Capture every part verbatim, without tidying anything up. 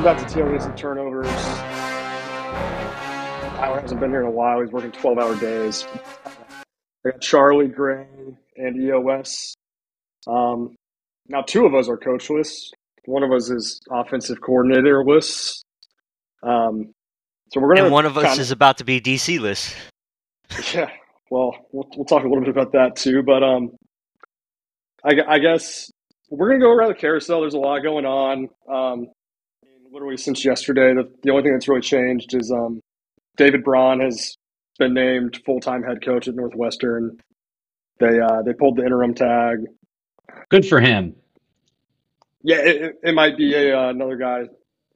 Sometimes the team gets some turnovers. Tyler hasn't been here in a while. He's working twelve-hour days. I got Charlie, Gray, and E O S. Um, now, two of us are coachless. One of us is offensive coordinator-less. Um, so we're gonna and one of us kinda, is about to be D C-less. Yeah, well, well, we'll talk a little bit about that too. But um, I, I guess we're going to go around the carousel. There's a lot going on. Um, literally since yesterday, the, the only thing that's really changed is um, David Braun has been named full-time head coach at Northwestern. They uh, they pulled the interim tag. Good for him. Yeah, it, it might be a, uh, another guy,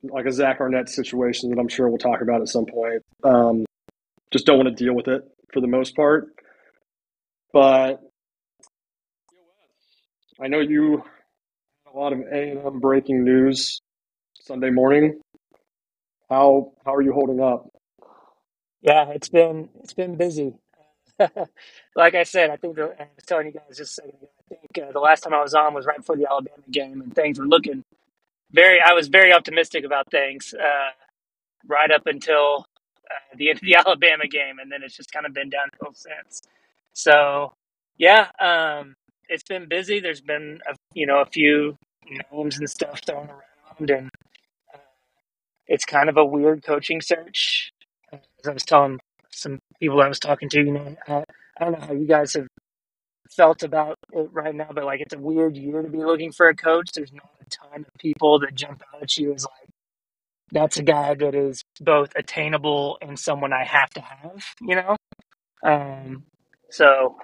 like a Zach Arnett situation that I'm sure we'll talk about at some point. Um, just don't want to deal with it for the most part. But I know you had a lot of A and M breaking news Sunday morning. How how are you holding up? Yeah, it's been it's been busy. Like I said, I think the, I was telling you guys just a second ago, I think uh, the last time I was on was right before the Alabama game, and things were looking very. I was very optimistic about things uh, right up until uh, the end of the Alabama game, and then it's just kind of been downhill since. So, yeah, um, it's been busy. There's been a, you know a few names and stuff thrown around, and uh, it's kind of a weird coaching search. As I was telling some people I was talking to, you know, I, I don't know how you guys have felt about it right now, but like it's a weird year to be looking for a coach. There's not a ton of people that jump out at you as like, that's a guy that is both attainable and someone I have to have, you know? Um, so,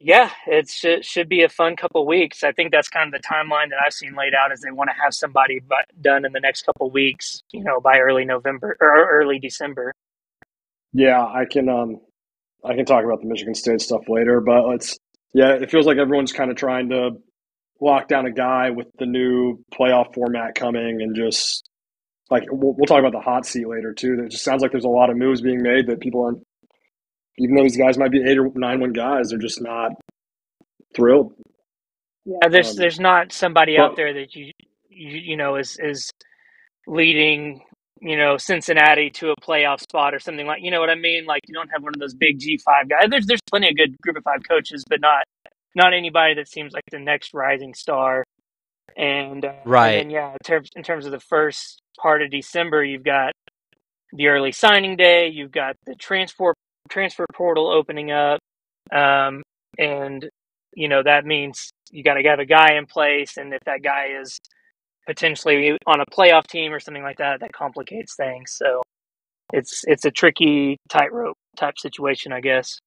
yeah, it should, should be a fun couple of weeks. I think that's kind of the timeline that I've seen laid out, is they want to have somebody but done in the next couple of weeks, you know, by early November or early December. Yeah, I can um, I can talk about the Michigan State stuff later, but let's yeah, it feels like everyone's kind of trying to lock down a guy with the new playoff format coming, and just like we'll, we'll talk about the hot seat later too. It just sounds like there's a lot of moves being made that people aren't, even though these guys might be eight or nine win guys, they're just not thrilled. Yeah, there's um, there's not somebody but, out there that you you you know is is leading, you know, Cincinnati to a playoff spot or something, like, you know what I mean? Like, you don't have one of those big G five guys. There's there's plenty of good group of five coaches, but not not anybody that seems like the next rising star. And uh, right, and then, yeah, in terms, in terms of the first part of December, you've got the early signing day, you've got the transfer transfer portal opening up, um, and you know that means you got to have a guy in place, and if that guy is potentially on a playoff team or something like that, that complicates things. So it's it's a tricky tightrope type situation, I guess.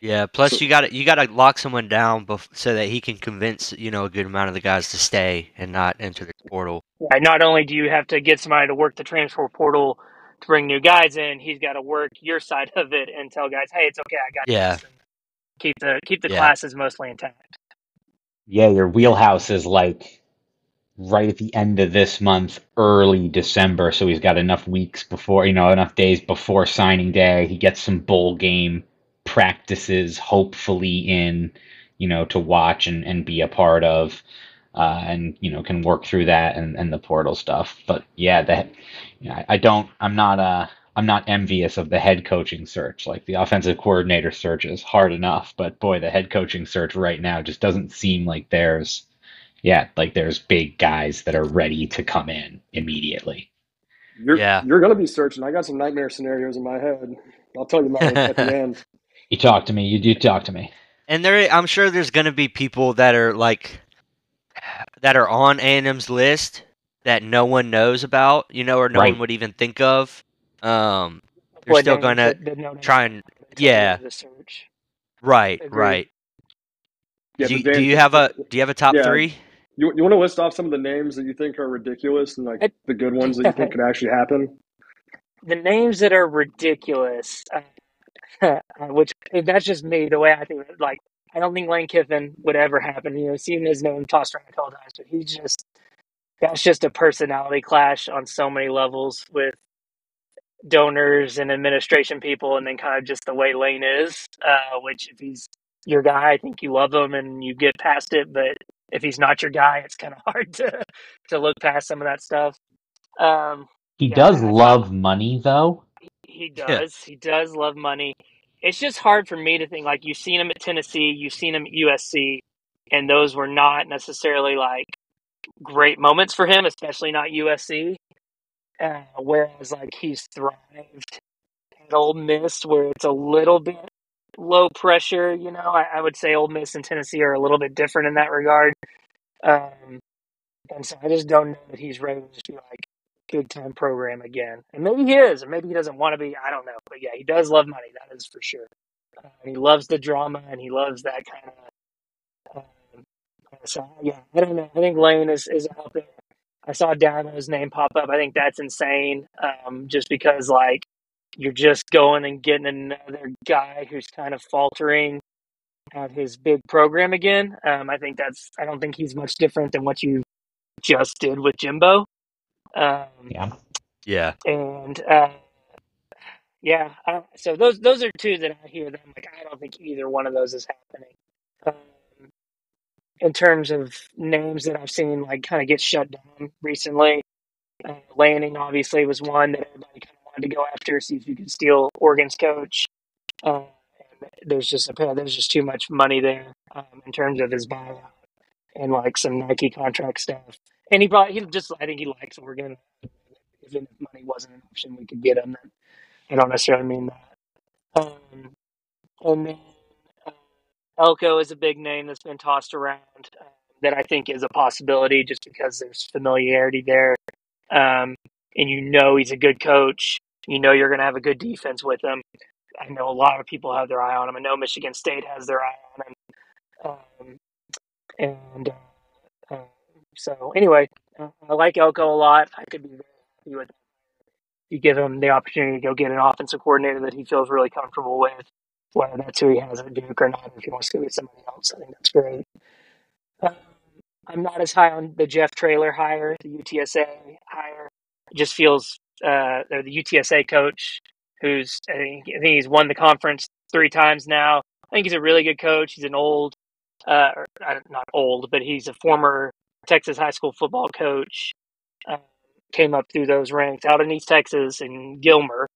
Yeah. Plus, you got you got to lock someone down bef- so that he can convince you know a good amount of the guys to stay and not enter the portal. Yeah, not only do you have to get somebody to work the transfer portal to bring new guys in, he's got to work your side of it and tell guys, "Hey, it's okay, I got yeah. this." And keep the keep the yeah. classes mostly intact. Yeah, your wheelhouse is like right at the end of this month, early December, so he's got enough weeks before, you know, enough days before signing day. He gets some bowl game practices, hopefully, in, you know, to watch and, and be a part of, uh, and, you know, can work through that and, and the portal stuff. But yeah, that, you know, I don't, I'm not, uh, I'm not envious of the head coaching search. Like, the offensive coordinator search is hard enough, but boy, the head coaching search right now just doesn't seem like there's, Yeah, like there's big guys that are ready to come in immediately. You're, yeah. you're going to be searching. I got some nightmare scenarios in my head. I'll tell you mine at the end. You talk to me. You do talk to me. And there, I'm sure there's going to be people that are like that are on A and M's list that no one knows about, you know, or no right. one would even think of. Um, they're well, still going to no try and yeah, the search. Right, Agreed. right. Yeah, do, you, Dan, do you have a do you have a top yeah. three? You you want to list off some of the names that you think are ridiculous and like I, the good ones that you think could actually happen? The names that are ridiculous, uh, which that's just me, the way I think. Like, I don't think Lane Kiffin would ever happen. You know, seeing his name tossed around a couple times, but he just that's just a personality clash on so many levels with donors and administration people, and then kind of just the way Lane is. Uh, which if he's your guy, I think you love him and you get past it, but if he's not your guy, it's kind of hard to, to look past some of that stuff. Um, he yeah, does love money, though. He does. Yeah. He does love money. It's just hard for me to think, like, you've seen him at Tennessee, you've seen him at U S C, and those were not necessarily, like, great moments for him, especially not U S C. Uh, whereas, like, he's thrived at Ole Miss, where it's a little bit low pressure, you know. I, I would say Ole Miss and Tennessee are a little bit different in that regard. Um, and so I just don't know that he's ready to just be, like, big-time program again. And maybe he is, and maybe he doesn't want to be. I don't know. But, yeah, he does love money. That is for sure. Uh, and he loves the drama, and he loves that kind of um, – so, yeah, I don't know. I think Lane is, is out there. I saw Dino's name pop up. I think that's insane um, just because, like, you're just going and getting another guy who's kind of faltering at his big program again. Um, I think that's – I don't think he's much different than what you just did with Jimbo. Um, yeah, yeah, and uh, yeah. I, so those those are two that I hear that I'm like, I don't think either one of those is happening. Um, in terms of names that I've seen, like, kind of get shut down recently, uh, Lanning obviously was one that everybody kind of wanted to go after, see if you could steal Oregon's coach. Uh, and there's just a there's just too much money there um, in terms of his buyout and, like, some Nike contract stuff. And he probably, he just, I think he likes Oregon. If money wasn't an option, we could get him. I don't necessarily mean that. Um, and then uh, Elko is a big name that's been tossed around uh, that I think is a possibility just because there's familiarity there. Um, and you know he's a good coach. You know you're going to have a good defense with him. I know a lot of people have their eye on him. I know Michigan State has their eye on him. Um, and... Uh, uh, So anyway, uh, I like Elko a lot. I could be very happy with him. You give him the opportunity to go get an offensive coordinator that he feels really comfortable with, whether that's who he has at Duke or not, if he wants to go get somebody else. I think that's great. Um, I'm not as high on the Jeff Traylor hire, the U T S A hire. It just feels uh, the U T S A coach, who's I think, I think he's won the conference three times now. I think he's a really good coach. He's an old, uh, or, not old, but he's a former Texas high school football coach, uh, came up through those ranks out in East Texas and Gilmer,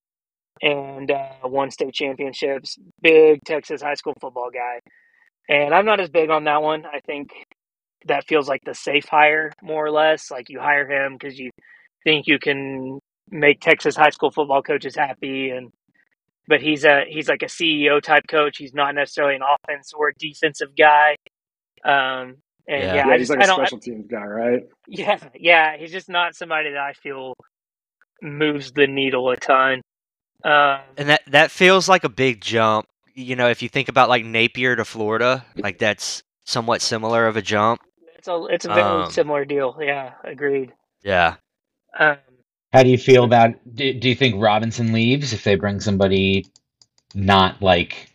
and uh, won state championships. Big Texas high school football guy, and I'm not as big on that one. I think that feels like the safe hire, more or less. Like, you hire him because you think you can make Texas high school football coaches happy, and but he's a he's like a C E O type coach. He's not necessarily an offense or defensive guy. Um, And yeah, yeah, yeah I he's just, like a I don't, special teams guy, right? Yeah, yeah, he's just not somebody that I feel moves the needle a ton. Um, and that, that feels like a big jump. You know, if you think about, like, Napier to Florida, like, that's somewhat similar of a jump. It's a, it's a very um, similar deal. Yeah, agreed. Yeah. Um, How do you feel about – do you think Robinson leaves if they bring somebody not, like,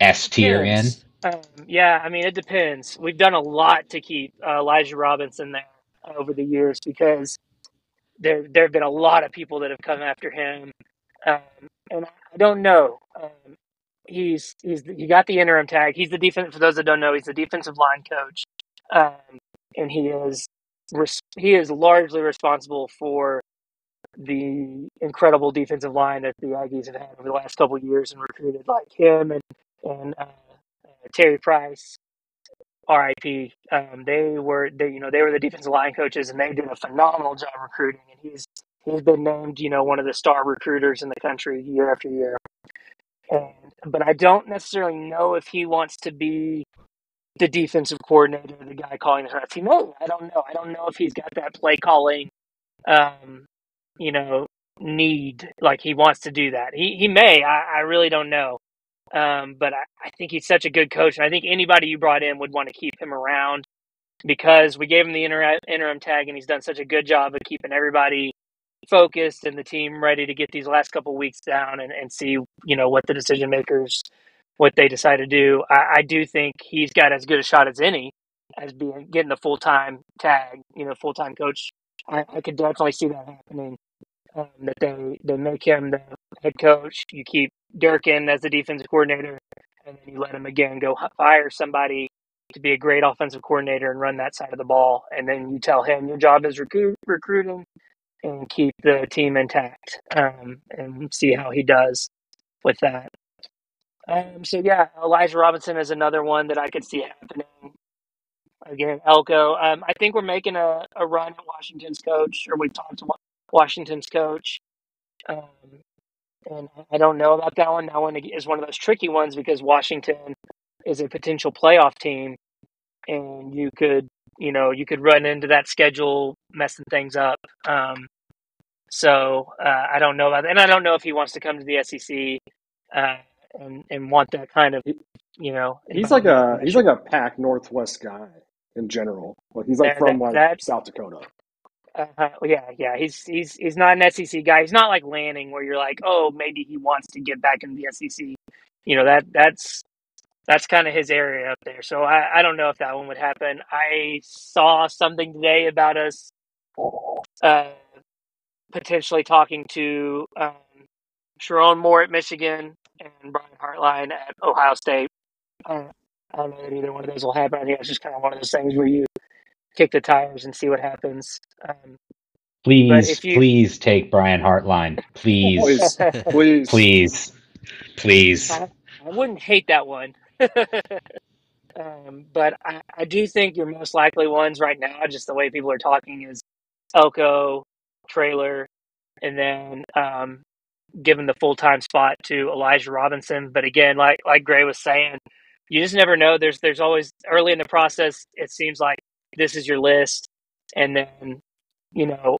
S-tier in? Um, yeah, I mean, it depends. We've done a lot to keep uh, Elijah Robinson there over the years because there there have been a lot of people that have come after him, um, and I don't know. Um, he's he's he got the interim tag. He's the defense. For those that don't know, he's the defensive line coach, um, and he is res- he is largely responsible for the incredible defensive line that the Aggies have had over the last couple of years and recruited like him and and. Uh, Terry Price, R I P. Um, they were, they, you know, they were the defensive line coaches, and they did a phenomenal job recruiting. And he's he's been named, you know, one of the star recruiters in the country year after year. And but I don't necessarily know if he wants to be the defensive coordinator, the guy calling the shots. You know, I don't know. I don't know if he's got that play calling, um, you know, need. Like, he wants to do that. He he may. I, I really don't know. Um, but I, I think he's such a good coach, and I think anybody you brought in would want to keep him around because we gave him the inter- interim tag, and he's done such a good job of keeping everybody focused and the team ready to get these last couple weeks down and, and see, you know, what the decision makers, what they decide to do. I, I do think he's got as good a shot as any as being getting a full-time tag, you know, full-time coach. I, I could definitely see that happening. Um, that they, they make him the head coach. You keep Durkin as the defensive coordinator, and then you let him again go hire somebody to be a great offensive coordinator and run that side of the ball. And then you tell him your job is recruit, recruiting, and keep the team intact, um, and see how he does with that. Um, so, yeah, Elijah Robinson is another one that I could see happening. Again, Elko. Um, I think we're making a, a run at Washington's coach, or we've talked to Washington's coach. Um, and I don't know about that one. That one is one of those tricky ones because Washington is a potential playoff team, and you could, you know, you could run into that schedule messing things up. Um, so uh, I don't know about that. And I don't know if he wants to come to the S E C uh, and, and want that kind of, you know. He's like a he's like a Pac Northwest guy in general. Like he's like and from that, like South Dakota. Uh, yeah, yeah. He's he's he's not an S E C guy. He's not like Lanning, where you're like, oh, maybe he wants to get back into the S E C. You know, that that's that's kind of his area up there. So I, I don't know if that one would happen. I saw something today about us uh, potentially talking to um, Sharon Moore at Michigan and Brian Hartline at Ohio State. Uh, I don't know that either one of those will happen. I think it's just kind of one of those things where you kick the tires and see what happens. Um, please, you... please take Brian Hartline. Please, please, please, please. I, I wouldn't hate that one. um, but I, I do think your most likely ones right now, just the way people are talking, is Elko, Traylor, and then um, given the full-time spot to Elijah Robinson. But again, like like Gray was saying, you just never know. There's there's always early in the process, it seems like this is your list, and then, you know,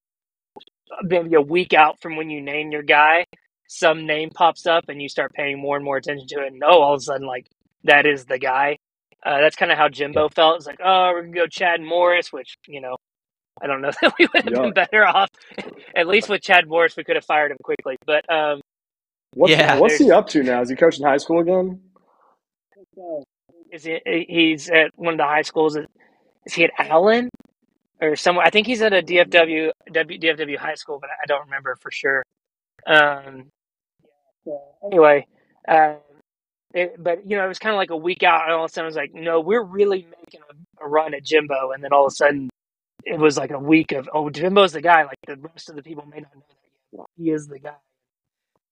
maybe a week out from when you name your guy, some name pops up and you start paying more and more attention to it, and oh, all of a sudden, like, that is the guy. Uh, that's kind of how Jimbo yeah. felt. It's like, oh, we're going to go Chad Morris, which, you know, I don't know that we would have yeah. been better off. At least with Chad Morris, we could have fired him quickly. But um, what's, yeah, what's he up to now? Is he coaching high school again? Is he? He's at one of the high schools. Is he at Allen or somewhere? I think he's at a D F W D F W high school, but I don't remember for sure. Um. Anyway, um, it, but you know, it was kind of like a week out, and all of a sudden, I was like, "No, we're really making a, a run at Jimbo," and then all of a sudden. It was like a week of, oh, Jimbo's the guy. Like, the rest of the people may not know that yet. He is the guy.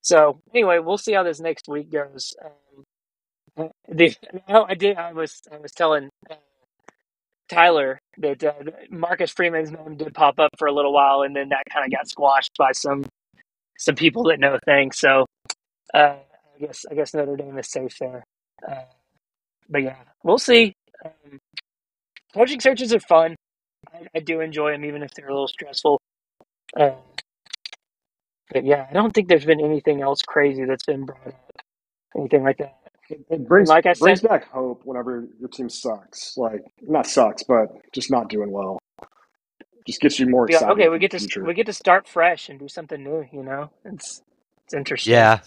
So anyway, we'll see how this next week goes. Um, the, oh, I did. I was I was telling uh, Tyler that uh, Marcus Freeman's name did pop up for a little while, and then that kind of got squashed by some some people that know things. So uh, I guess I guess Notre Dame is safe there. Uh, but yeah, we'll see. Um, coaching searches are fun. I do enjoy them, even if they're a little stressful. Uh, but yeah, I don't think there's been anything else crazy that's been brought up, anything like that. It brings, like I said, brings back hope whenever your team sucks. Like, not sucks, but just not doing well. Just gets you more excited. Like, okay, we get to we get to start fresh and do something new. You know, it's it's interesting. Yeah,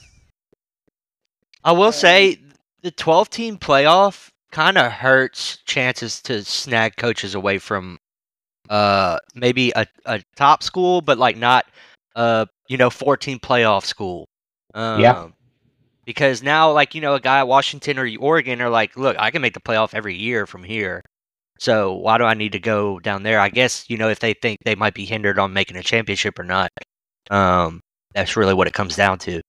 I will um, say the twelve-team playoff kind of hurts chances to snag coaches away from. Uh, maybe a, a top school, but like not, uh, you know, fourteen playoff school. Um, yeah. Because now, like, you know, a guy at Washington or Oregon are like, look, I can make the playoff every year from here. So why do I need to go down there? I guess, you know, if they think they might be hindered on making a championship or not, um, that's really what it comes down to.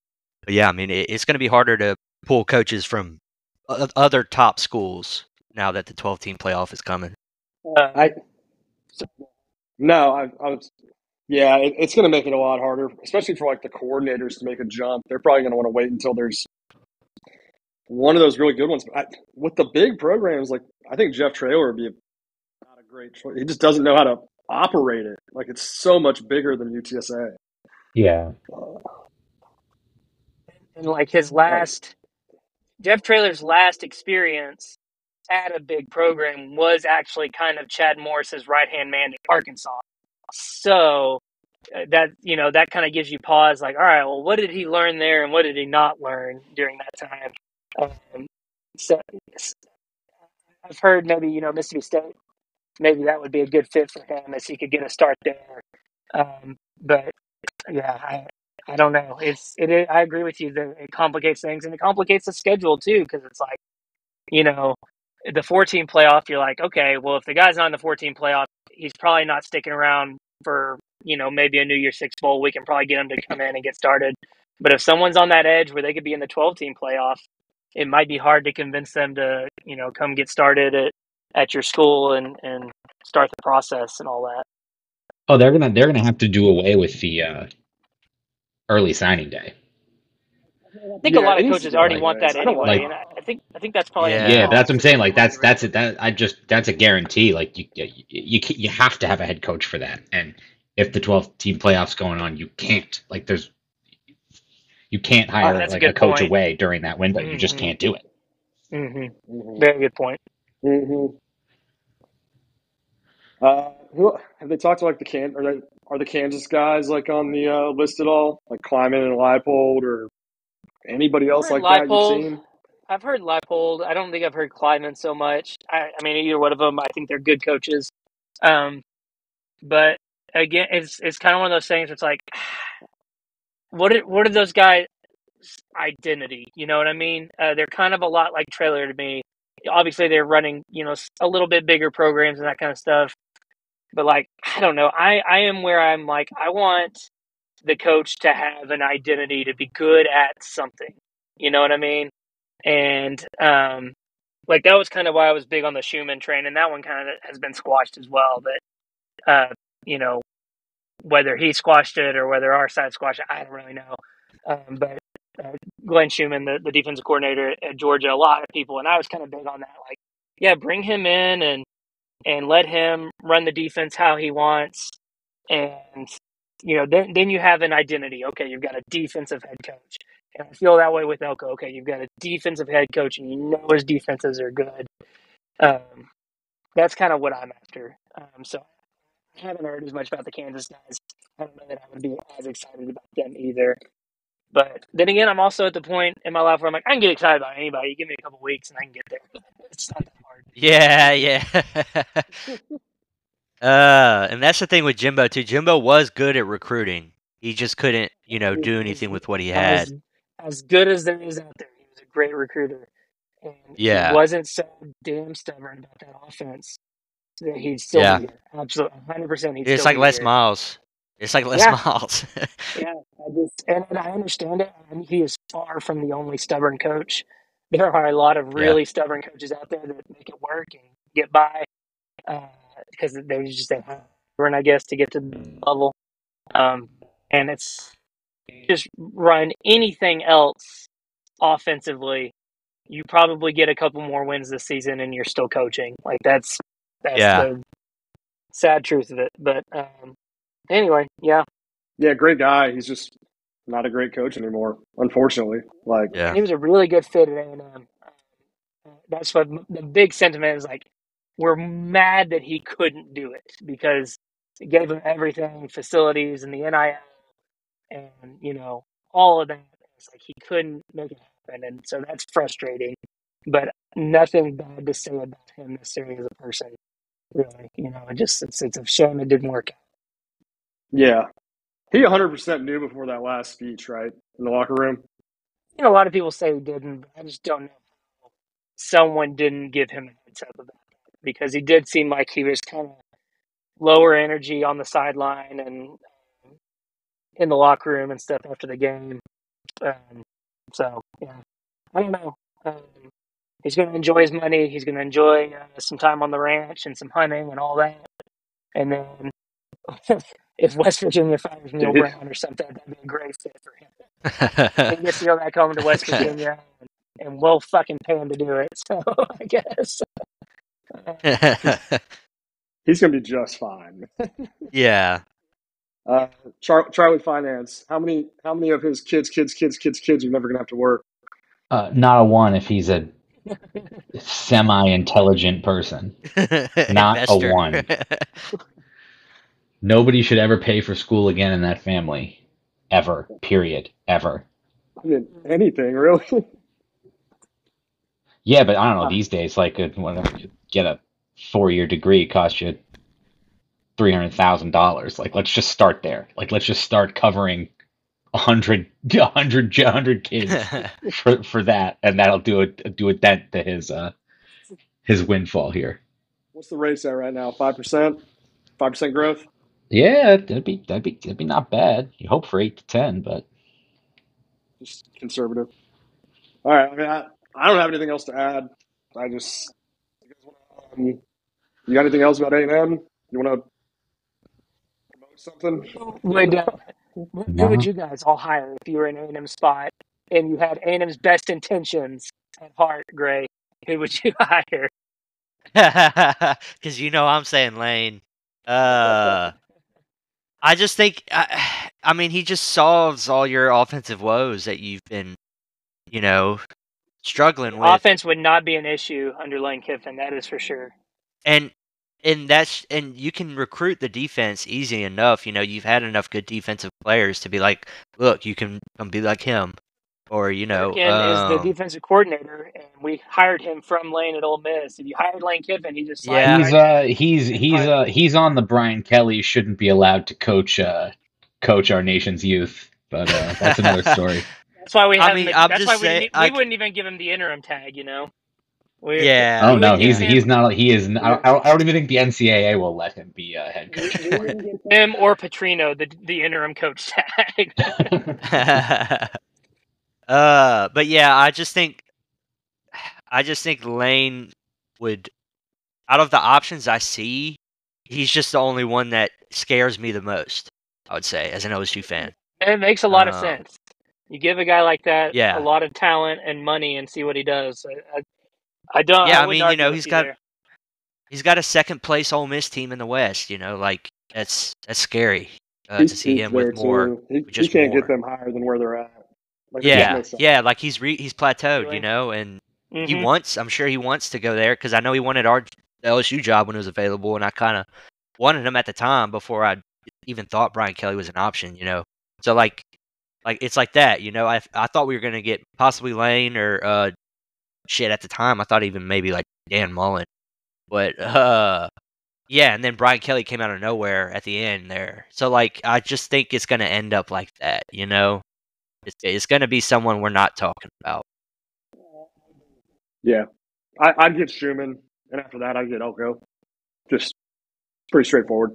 But yeah, I mean, it, it's going to be harder to pull coaches from o- other top schools now that the twelve-team playoff is coming. Uh, I. So, no, I, I was, yeah, it, it's going to make it a lot harder, especially for like the coordinators to make a jump. They're probably going to want to wait until there's one of those really good ones. But I, with the big programs, like I think Jeff Traylor would be a, not a great choice. He just doesn't know how to operate it. Like it's so much bigger than U T S A. Yeah, uh, and like his last like, Jeff Traylor's last experience at a big program was actually kind of Chad Morris's right-hand man in Arkansas. So that, you know, that kind of gives you pause, like, all right, well, what did he learn there and what did he not learn during that time? Um, so I've heard maybe, you know, Mississippi State, maybe that would be a good fit for him as he could get a start there. Um, but yeah, I, I don't know. It's, it, it, I agree with you that it complicates things, and it complicates the schedule too, because it's like, you know, the four-team playoff, you're like, okay, well, if the guy's not in the four-team playoff, he's probably not sticking around for you know, maybe a New Year's Six Bowl, we can probably get them to come in and get started. But if someone's on that edge where they could be in the twelve-team playoff, it might be hard to convince them to, you know, come get started at, at your school and, and start the process and all that. Oh, they're gonna they're gonna have to do away with the uh, early signing day. I think yeah, a lot of coaches already like want that anyway. Like, and I think I think that's probably yeah. yeah that's what I'm saying. Like that's that's it. That I just that's a guarantee. Like you you you, you have to have a head coach for that. And if the twelve team playoffs going on, you can't. Like there's you can't hire oh, like a, a coach point. away during that window. Mm-hmm. You just can't do it. Mm-hmm. Mm-hmm. Very good point. Mm-hmm. Uh, who have they talked to? Like the can or are the Kansas guys like on the uh, list at all? Like Kleiman and Leipold or anybody else like that you've seen? I've heard Leipold. I don't think I've heard Kleiman so much. I, I mean, either one of them. I think they're good coaches. Um, but again, it's it's kind of one of those things. Where it's like, what are, what are those guys' identity? You know what I mean? Uh, they're kind of a lot like Traylor to me. Obviously, they're running you know a little bit bigger programs and that kind of stuff. But, like, I don't know. I, I am where I'm, like, I want the coach to have an identity to be good at something. You know what I mean? And, um, like, that was kind of why I was big on the Schumann train, and that one kind of has been squashed as well. But, uh, you know, whether he squashed it or whether our side squashed it, I don't really know. Um, but uh, Glenn Schumann, the, the defensive coordinator at Georgia, a lot of people, and I was kind of big on that. Like, yeah, bring him in and, and let him run the defense how he wants. And, you know, then then you have an identity. Okay, you've got a defensive head coach. And I feel that way with Elko. Okay, you've got a defensive head coach, and you know his defenses are good. Um, that's kind of what I'm after. Um, so I haven't heard as much about the Kansas guys. I don't know that I would be as excited about them either. But then again, I'm also at the point in my life where I'm like, I can get excited about anybody. You give me a couple weeks, and I can get there. It's not that hard. Yeah, yeah. uh, and that's the thing with Jimbo, too. Jimbo was good at recruiting. He just couldn't, you know, do anything with what he had. As, as good as there is out there, he was a great recruiter. And yeah. He wasn't so damn stubborn about that offense that he'd still yeah. be here. Absolutely, one hundred percent. He'd it's still like be Les here. Miles. It's like Les yeah. Miles. yeah, I just, and, and I understand it. I mean, he is far from the only stubborn coach. There are a lot of really yeah. stubborn coaches out there that make it work and get by because uh, they just think, I guess, to get to the level. Um, and it's just run anything else offensively. You probably get a couple more wins this season and you're still coaching. Like, that's, that's yeah. the sad truth of it. But, um, Anyway, yeah. Yeah, great guy. He's just not a great coach anymore, unfortunately. Like, yeah. He was a really good fit at A and M. That's what the big sentiment is, like, we're mad that he couldn't do it because it gave him everything, facilities and the N I L and, you know, all of that. It's like he couldn't make it happen, and so that's frustrating. But nothing bad to say about him necessarily as a person, really. You know, it just it's, it's a shame it didn't work out. Yeah. He one hundred percent knew before that last speech, right, in the locker room? You know, a lot of people say he didn't, but I just don't know if someone didn't give him a heads up about it because he did seem like he was kind of lower energy on the sideline and in the locker room and stuff after the game. Um, so, yeah, I don't know. Um, he's going to enjoy his money. He's going to enjoy uh, some time on the ranch and some hunting and all that. And then – if West Virginia fires Neil Brown or something, that'd be a great fit for him. He gets to go back home to West Virginia, and, and we'll fucking pay him to do it. So I guess uh, he's gonna be just fine. yeah. Uh, Char- Charlie Finance. How many? How many of his kids, kids, kids, kids, kids are never gonna have to work? Uh, not a one. If he's a semi-intelligent person, not a one. Nobody should ever pay for school again in that family, ever. Period. Ever. I mean, anything really. yeah, but I don't know. These days, like, whenever you get a four-year degree, costs you three hundred thousand dollars. Like, let's just start there. Like, let's just start covering a hundred, a hundred, a hundred kids for for that, and that'll do it. Do a dent to his uh, his windfall here. What's the rates at right now? Five percent. Five percent growth. Yeah, that'd be that'd be that'd be not bad. You hope for eight to ten, but just conservative. All right. I mean, I, I don't have anything else to add. I just um, you got anything else about A and M? You want to promote something? Would uh, what no. would you guys all hire if you were in A and M spot and you had A and M's best intentions at heart, Gray? Who would you hire? Because you know I'm saying Lane. Uh, I just think, I, I mean, he just solves all your offensive woes that you've been, you know, struggling with. Offense would not be an issue under Lane Kiffin, that is for sure. And and that's and you can recruit the defense easy enough. You know, you've had enough good defensive players to be like, look, you can be like him. Or, you know, Again, um, is the defensive coordinator, and we hired him from Lane at Ole Miss. If you hired Lane Kiffin, he just yeah, he's right uh, he's he's uh, he's on the Brian Kelly shouldn't be allowed to coach uh, coach our nation's youth, but uh, that's another story. That's why we. I mean, the, I'm that's just why saying, we, I, we wouldn't even give him the interim tag, you know. We're, yeah. Oh no, he's him, he's not. He is. Not, I, I don't even think the N C double A will let him be uh, head coach. Him or Petrino, the the interim coach tag. Uh, but yeah, I just think, I just think Lane would, out of the options I see, he's just the only one that scares me the most, I would say, as an L S U fan. And it makes a lot um, of sense. You give a guy like that yeah. a lot of talent and money and see what he does. I, I, I don't, yeah, I, I mean, you know, he's got, there. he's got a second place Ole Miss team in the West, you know, like that's, that's scary uh, he, to see him with more. He, with just he can't more. get them higher than where they're at. Like yeah, yeah, like he's re- he's plateaued, really? You know, and mm-hmm. he wants, I'm sure he wants to go there, because I know he wanted our L S U job when it was available, and I kind of wanted him at the time before I even thought Brian Kelly was an option, you know. So, like, like it's like that, you know. I I thought we were going to get possibly Lane or uh, shit at the time. I thought even maybe, like, Dan Mullen. But, uh, yeah, and then Brian Kelly came out of nowhere at the end there. So, like, I just think it's going to end up like that, you know. It's, it's going to be someone we're not talking about. Yeah. I, I'd get Schumann, and after that, I'd get Elko. Just pretty straightforward.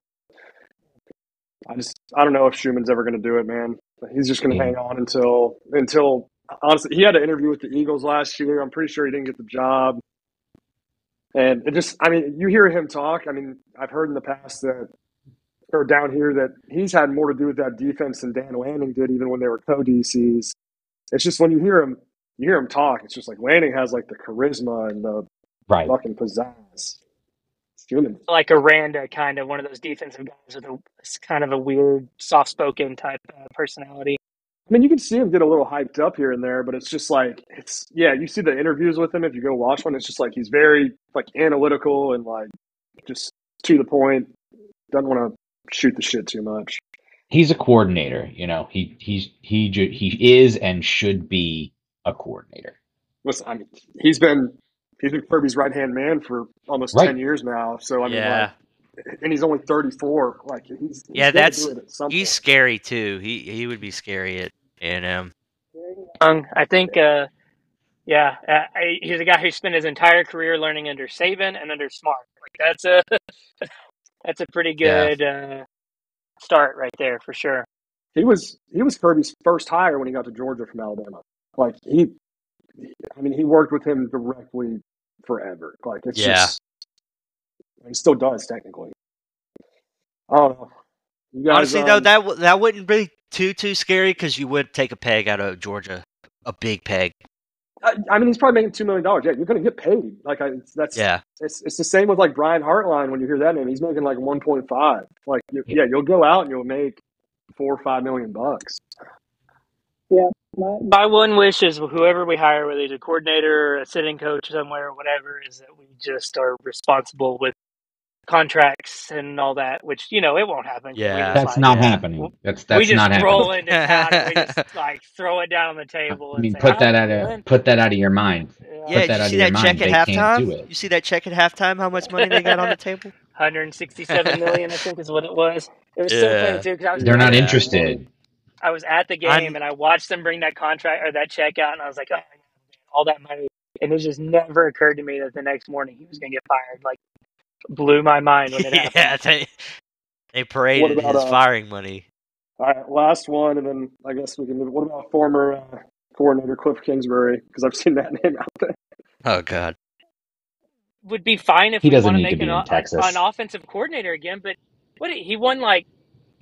I just I don't know if Schumann's ever going to do it, man. He's just going to yeah. hang on until until honestly, he had an interview with the Eagles last year. I'm pretty sure he didn't get the job. And it just, I mean, you hear him talk. I mean, I've heard in the past that or down here that he's had more to do with that defense than Dan Lanning did, even when they were co-D Cs. It's just when you hear him, you hear him talk, it's just like Lanning has like the charisma and the right. fucking pizzazz. Human. Like Aranda, kind of one of those defensive guys with a kind of a weird, soft-spoken type uh, personality. I mean, you can see him get a little hyped up here and there, but it's just like it's yeah. You see the interviews with him if you go watch one. It's just like he's very like analytical and like just to the point. Doesn't want to shoot the shit too much. He's a coordinator, you know. He he's he he is and should be a coordinator. Listen, I mean, he's been he's been Kirby's right hand man for almost right. ten years now. So I mean, yeah. like, and he's only thirty four. Like he's, he's yeah, that's do it at some he's point. Scary too. He he would be scary at A and M. Um, I think, uh, yeah, uh, I, he's a guy who spent his entire career learning under Saban and under Smart. Like that's a. That's a pretty good yeah. uh, start right there for sure. He was he was Kirby's first hire when he got to Georgia from Alabama. Like he, I mean, he worked with him directly forever. Like it's yeah. just, he still does technically. Oh, you guys, honestly um, though that that wouldn't be too too scary because you would take a peg out of Georgia, a big peg. I, I mean, he's probably making two million dollars. Yeah, you're going to get paid. Like I, that's yeah. It's it's the same with like Brian Hartline. When you hear that name, he's making like one point five. Like you, yeah. yeah, you'll go out and you'll make four or five million bucks. Yeah, my, my one wish is whoever we hire, whether he's a coordinator, or a sitting coach somewhere, or whatever, is that we just are responsible with contracts and all that. Which you know it won't happen. Yeah, that's like, not happening. That's that's we just not roll happening. Into town and we just like throw it down on the table. I mean, and say, put that out of win. Put that out of your mind. Yeah, yeah you see that check mind. At they halftime. You see that check at halftime? How much money they got on the table? one hundred sixty-seven million, I think, is what it was. It was yeah. so funny too because I was. They're not interested. Game. I was at the game I'm... and I watched them bring that contract or that check out, and I was like, oh, all that money, and it just never occurred to me that the next morning he was going to get fired. Like. Blew my mind when it happened. Yeah, they, They paraded about, his uh, firing money. All right, last one, and then I guess we can move. What about former uh, coordinator Cliff Kingsbury? Because I've seen that name out there. Oh, God. Would be fine if he doesn't want to make to an, an offensive coordinator again, but what he won like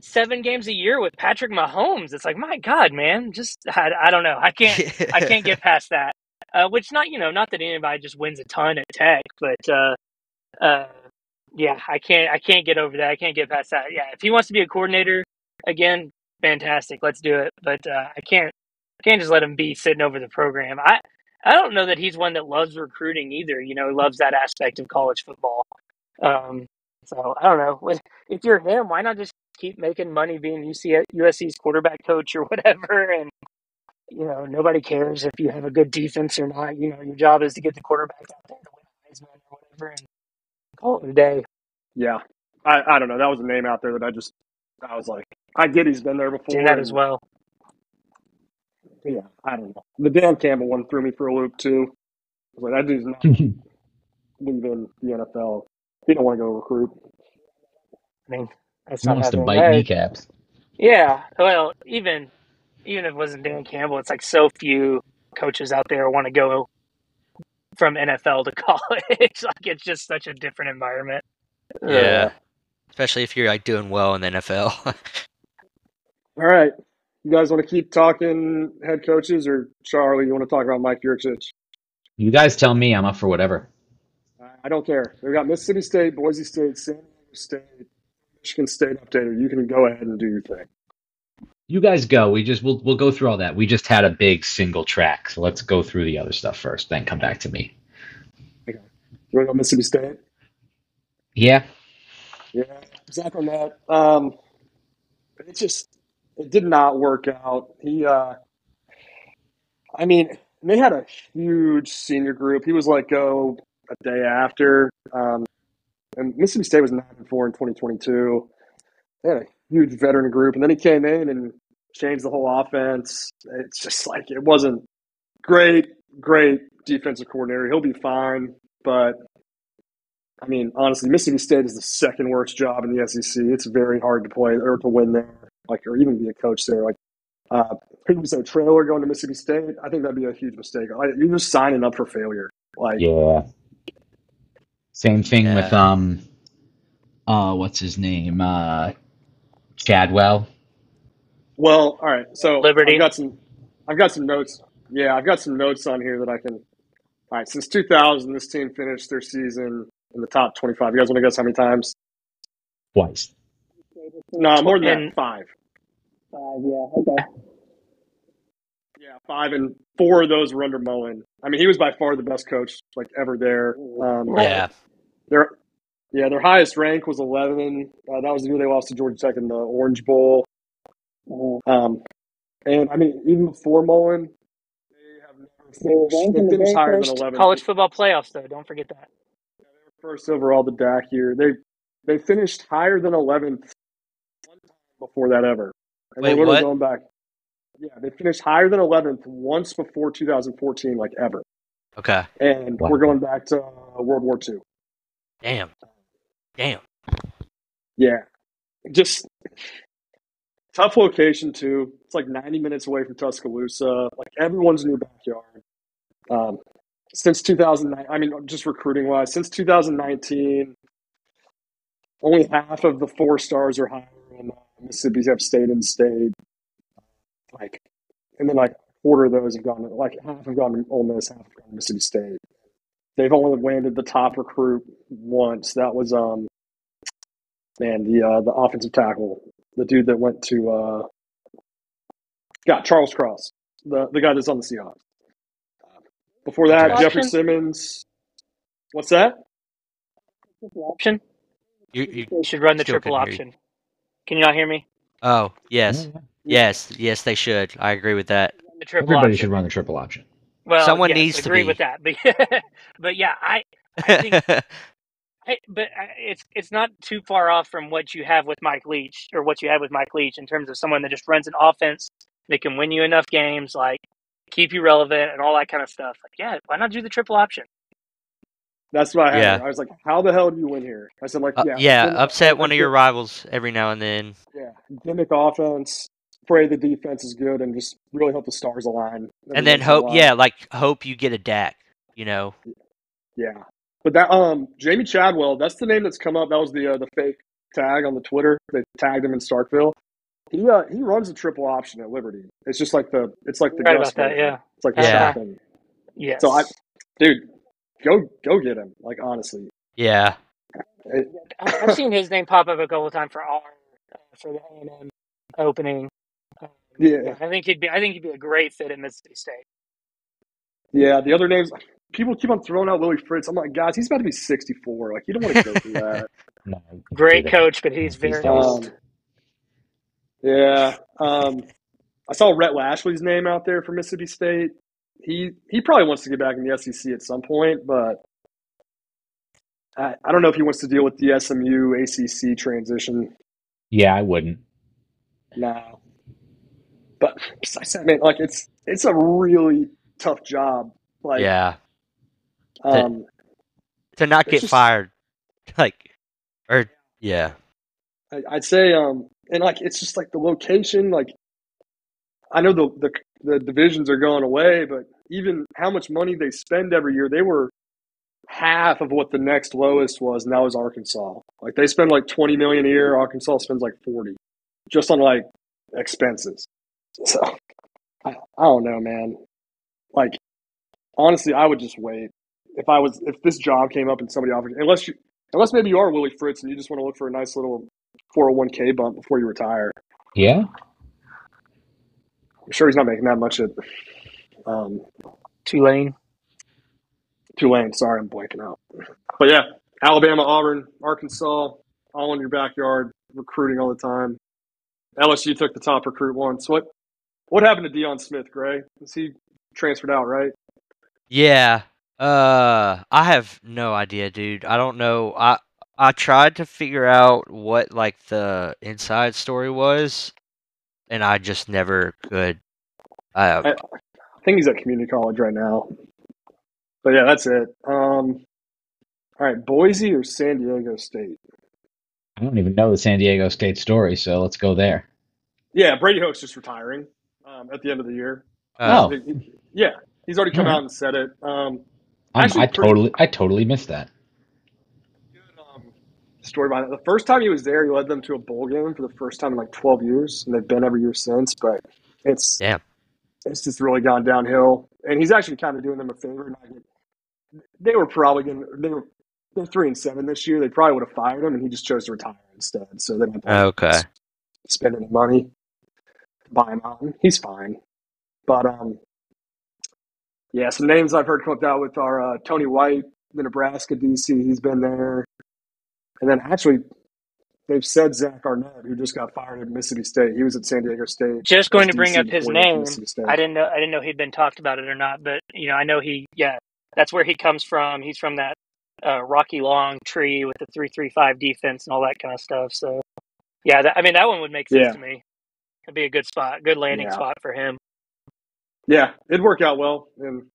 seven games a year with Patrick Mahomes. It's like, my God, man, just I, I don't know. I can't I can't get past that. Uh, which not you know not that anybody just wins a ton at Tech, but uh, uh, yeah, I can't I can't get over that. I can't get past that. Yeah, if he wants to be a coordinator again, fantastic. Let's do it. But uh, I can't I can't just let him be sitting over the program. I. I don't know that he's one that loves recruiting either. You know, he loves that aspect of college football. Um, so I don't know. If you're him, why not just keep making money being U C, U S C's quarterback coach or whatever? And, you know, nobody cares if you have a good defense or not. You know, your job is to get the quarterbacks out there to win Heisman or whatever and call it a day. Yeah. I, I don't know. That was a name out there that I just, I was like, I get he's been there before. Do that as well. Yeah, I don't know. The Dan Campbell one threw me for a loop, too. I was like, that dude's not leaving the N F L. He don't want to go recruit. I mean, that's he not wants to bite hey. kneecaps. Yeah, well, even, even if it wasn't Dan Campbell, it's like so few coaches out there want to go from N F L to college. Like, it's just such a different environment. Yeah, uh, especially if you're like doing well in the N F L. All right. You guys want to keep talking head coaches, or Charlie, you want to talk about Mike Yurcich? You guys tell me. I'm up for whatever. I don't care. We've got Mississippi State, Boise State, San Diego State, Michigan State updated. You can go ahead and do your thing. You guys go. We just we'll we'll go through all that. We just had a big single track, so let's go through the other stuff first, then come back to me. Okay. You want to go Mississippi State? Yeah. Yeah. Zach Arnett. Um, it's just. It did not work out. He, uh, I mean, they had a huge senior group. He was let go a day after. Um, and Mississippi State was nine and four in twenty twenty-two. They had a huge veteran group, and then he came in and changed the whole offense. It's just like it wasn't great, great defensive coordinator. He'll be fine, but I mean, honestly, Mississippi State is the second worst job in the S E C. It's very hard to play or to win there. Like, or even be a coach there. Like, uh, people say Traylor going to Mississippi State. I think that'd be a huge mistake. Like, you're just signing up for failure. Like, yeah. Same thing yeah. with um, uh, what's his name? Uh, Chadwell. Well, all right. So Liberty. I've got some. I've got some notes. Yeah, I've got some notes on here that I can. All right, since two thousand, this team finished their season in the top twenty-five. You guys want to guess how many times? Twice. No, more than and, that, five. Five, yeah, okay. Yeah, five, and four of those were under Mullen. I mean, he was by far the best coach like ever there. Um, yeah. Their, yeah, their highest rank was eleven. Uh, that was the year they lost to Georgia Tech in the Orange Bowl. Um, and, I mean, even before Mullen, they have never finished higher than eleven. College football playoffs, though. Don't forget that. Yeah, they were first overall the D A C year. They They finished higher than eleventh one time before that ever. And Wait, they were going back. Yeah, they finished higher than eleventh once before two thousand fourteen, like ever. Okay. And wow. We're going back to uh, World War Two. Damn. Damn. Yeah. Just tough location, too. It's like ninety minutes away from Tuscaloosa. Like, everyone's in your backyard. Um, since two thousand nine, I mean, just recruiting-wise, since two thousand nineteen... Only half of the four stars are higher in Mississippi State and State. Like, and then like a quarter of those have gone to, like half have gone to Ole Miss, half have gone to Mississippi State. They've only landed the top recruit once. That was um, man, the uh, the offensive tackle, the dude that went to uh, got Charles Cross, the the guy that's on the Seahawks. Before that, option. Jeffrey Simmons. What's that? Option. You, you should run the triple option. Can you not hear me? Oh, yes. Yes, yes, they should. I agree with that. The triple Everybody option. should run the triple option. Well, Someone yes, needs agree to agree with that. But, but yeah, I, I think I, but I, it's it's not too far off from what you have with Mike Leach or what you had with Mike Leach in terms of someone that just runs an offense that can win you enough games, like keep you relevant and all that kind of stuff. Like, yeah, why not do the triple option? That's what I had. Yeah. I was like, how the hell do you win here? I said, like, yeah. Uh, yeah, upset one of your rivals every now and then. Yeah, gimmick offense. Pray the defense is good and just really hope the stars align. And then hope, yeah, like hope you get a Dak, you know. Yeah. But that um Jamie Chadwell, that's the name that's come up. That was the uh, the fake tag on the Twitter. They tagged him in Starkville. He uh, he runs a triple option at Liberty. It's just like the it's like the right about that, yeah. It's like the yeah. shot thing. Yeah. So I dude, go go get him, like honestly. Yeah. It, I've seen his name pop up a couple of times for our for the A and M opening. Yeah, I think he'd be. I think he'd be a great fit at Mississippi State. Yeah, the other names people keep on throwing out Louis Fritz. I'm like, guys, he's about to be sixty-four. Like, you don't want to go through that. No, great coach, but he's very old. Um, yeah, um, I saw Rhett Lashley's name out there for Mississippi State. He he probably wants to get back in the S E C at some point, but I, I don't know if he wants to deal with the S M U A C C transition. Yeah, I wouldn't. No. But I said, man, like it's it's a really tough job. Like, yeah, um, to, to not get just, fired, like, or yeah, I, I'd say, um, and like it's just like the location. Like, I know the, the the divisions are going away, but even how much money they spend every year, they were half of what the next lowest was, and that was Arkansas. Like they spend like twenty million a year. Arkansas spends like forty, just on like expenses. So, I, I don't know, man. Like, honestly, I would just wait. If I was, if this job came up and somebody offered, unless you, unless maybe you are Willie Fritz and you just want to look for a nice little four oh one k bump before you retire. Yeah. I'm sure he's not making that much at um, Tulane. Tulane, sorry, I'm blanking out. But yeah, Alabama, Auburn, Arkansas, all in your backyard, recruiting all the time. L S U took the top recruit once. What? What happened to Deion Smith, Gray? Is he transferred out, right? Yeah. Uh, I have no idea, dude. I don't know. I I tried to figure out what like the inside story was, and I just never could. Uh, I, I think he's at community college right now. But yeah, that's it. Um, all right, Boise or San Diego State? I don't even know the San Diego State story, so let's go there. Yeah, Brady Hoke's just retiring. Um, at the end of the year. Oh. Um, yeah. He's already come yeah. out and said it. Um, actually, I pretty, totally I totally missed that. Good um, story behind it. The first time he was there, he led them to a bowl game for the first time in like twelve years, and they've been every year since. But it's Damn. it's just really gone downhill. And he's actually kind of doing them a favor. They were probably going to – they were they're three and seven this year. They probably would have fired him, and he just chose to retire instead. So they didn't okay. spend any money. Buy him out. He's fine. But, um, yeah, some names I've heard come up out with are uh, Tony White, the Nebraska D C. He's been there. And then actually, they've said Zach Arnett, who just got fired at Mississippi State. He was at San Diego State. Just going to bring up his name. I didn't know I didn't know he'd been talked about it or not, but, you know, I know he, yeah, that's where he comes from. He's from that uh, Rocky Long tree with the three three five defense and all that kind of stuff. So, yeah, that, I mean, that one would make sense yeah. to me. It'd be a good spot, good landing yeah. spot for him. Yeah, it'd work out well, and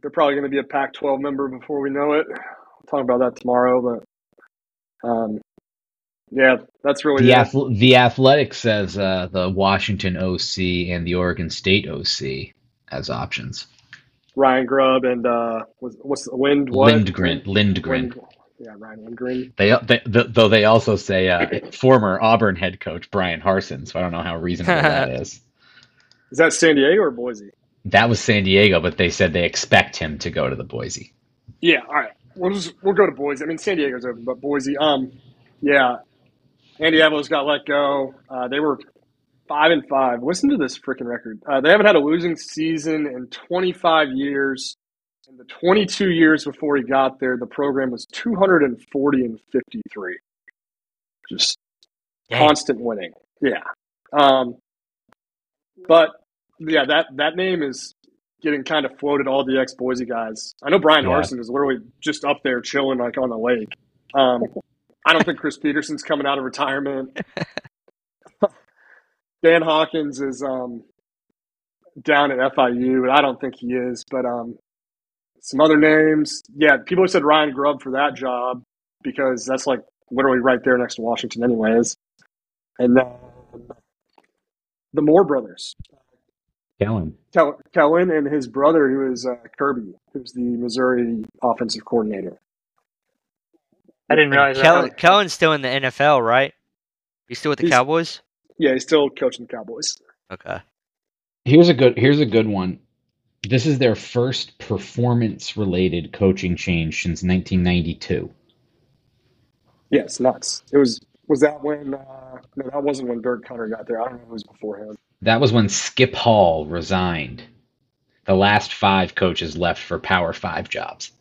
they're probably going to be a Pac twelve member before we know it. We'll talk about that tomorrow, but um, yeah, that's really the, ath- the Athletic says uh, the Washington O C and the Oregon State O C as options. Ryan Grubb and uh, was what's the Lind what? Lindgren Lindgren. Lind- Yeah, Ryan Lindgren. They, they the, though they also say uh, former Auburn head coach Brian Harsin, so I don't know how reasonable that is. Is that San Diego or Boise? That was San Diego, but they said they expect him to go to the Boise. Yeah, all right. We'll just we'll go to Boise. I mean, San Diego's open, but Boise. Um, yeah, Andy Avalos got let go. Uh, they were five and five. Listen to this freaking record. Uh, they haven't had a losing season in twenty-five years. In the twenty-two years before he got there, the program was two hundred forty and fifty-three. Just Dang. Constant winning. Yeah. Um, but, yeah, that, that name is getting kind of floated, all the ex-Boise guys. I know Brian yeah. Harsin is literally just up there chilling, like, on the lake. Um, I don't think Chris Peterson's coming out of retirement. Dan Hawkins is um, down at F I U, and I don't think he is, but um, – Some other names. Yeah, people said Ryan Grubb for that job because that's like literally right there next to Washington anyways. And then the Moore brothers. Kellen. Kel- Kellen and his brother, who is uh, Kirby, who's the Missouri offensive coordinator. I didn't realize that. Kellen, Kellen's still in the N F L, right? He's still with the he's, Cowboys? Yeah, he's still coaching the Cowboys. Okay. Here's a good. Here's a good one. This is their first performance-related coaching change since nineteen ninety-two. Yeah, it's nuts. It was was that when? Uh, no, that wasn't when Dirk Cutter got there. I don't know if it was before him. That was when Skip Hall resigned. The last five coaches left for Power Five jobs.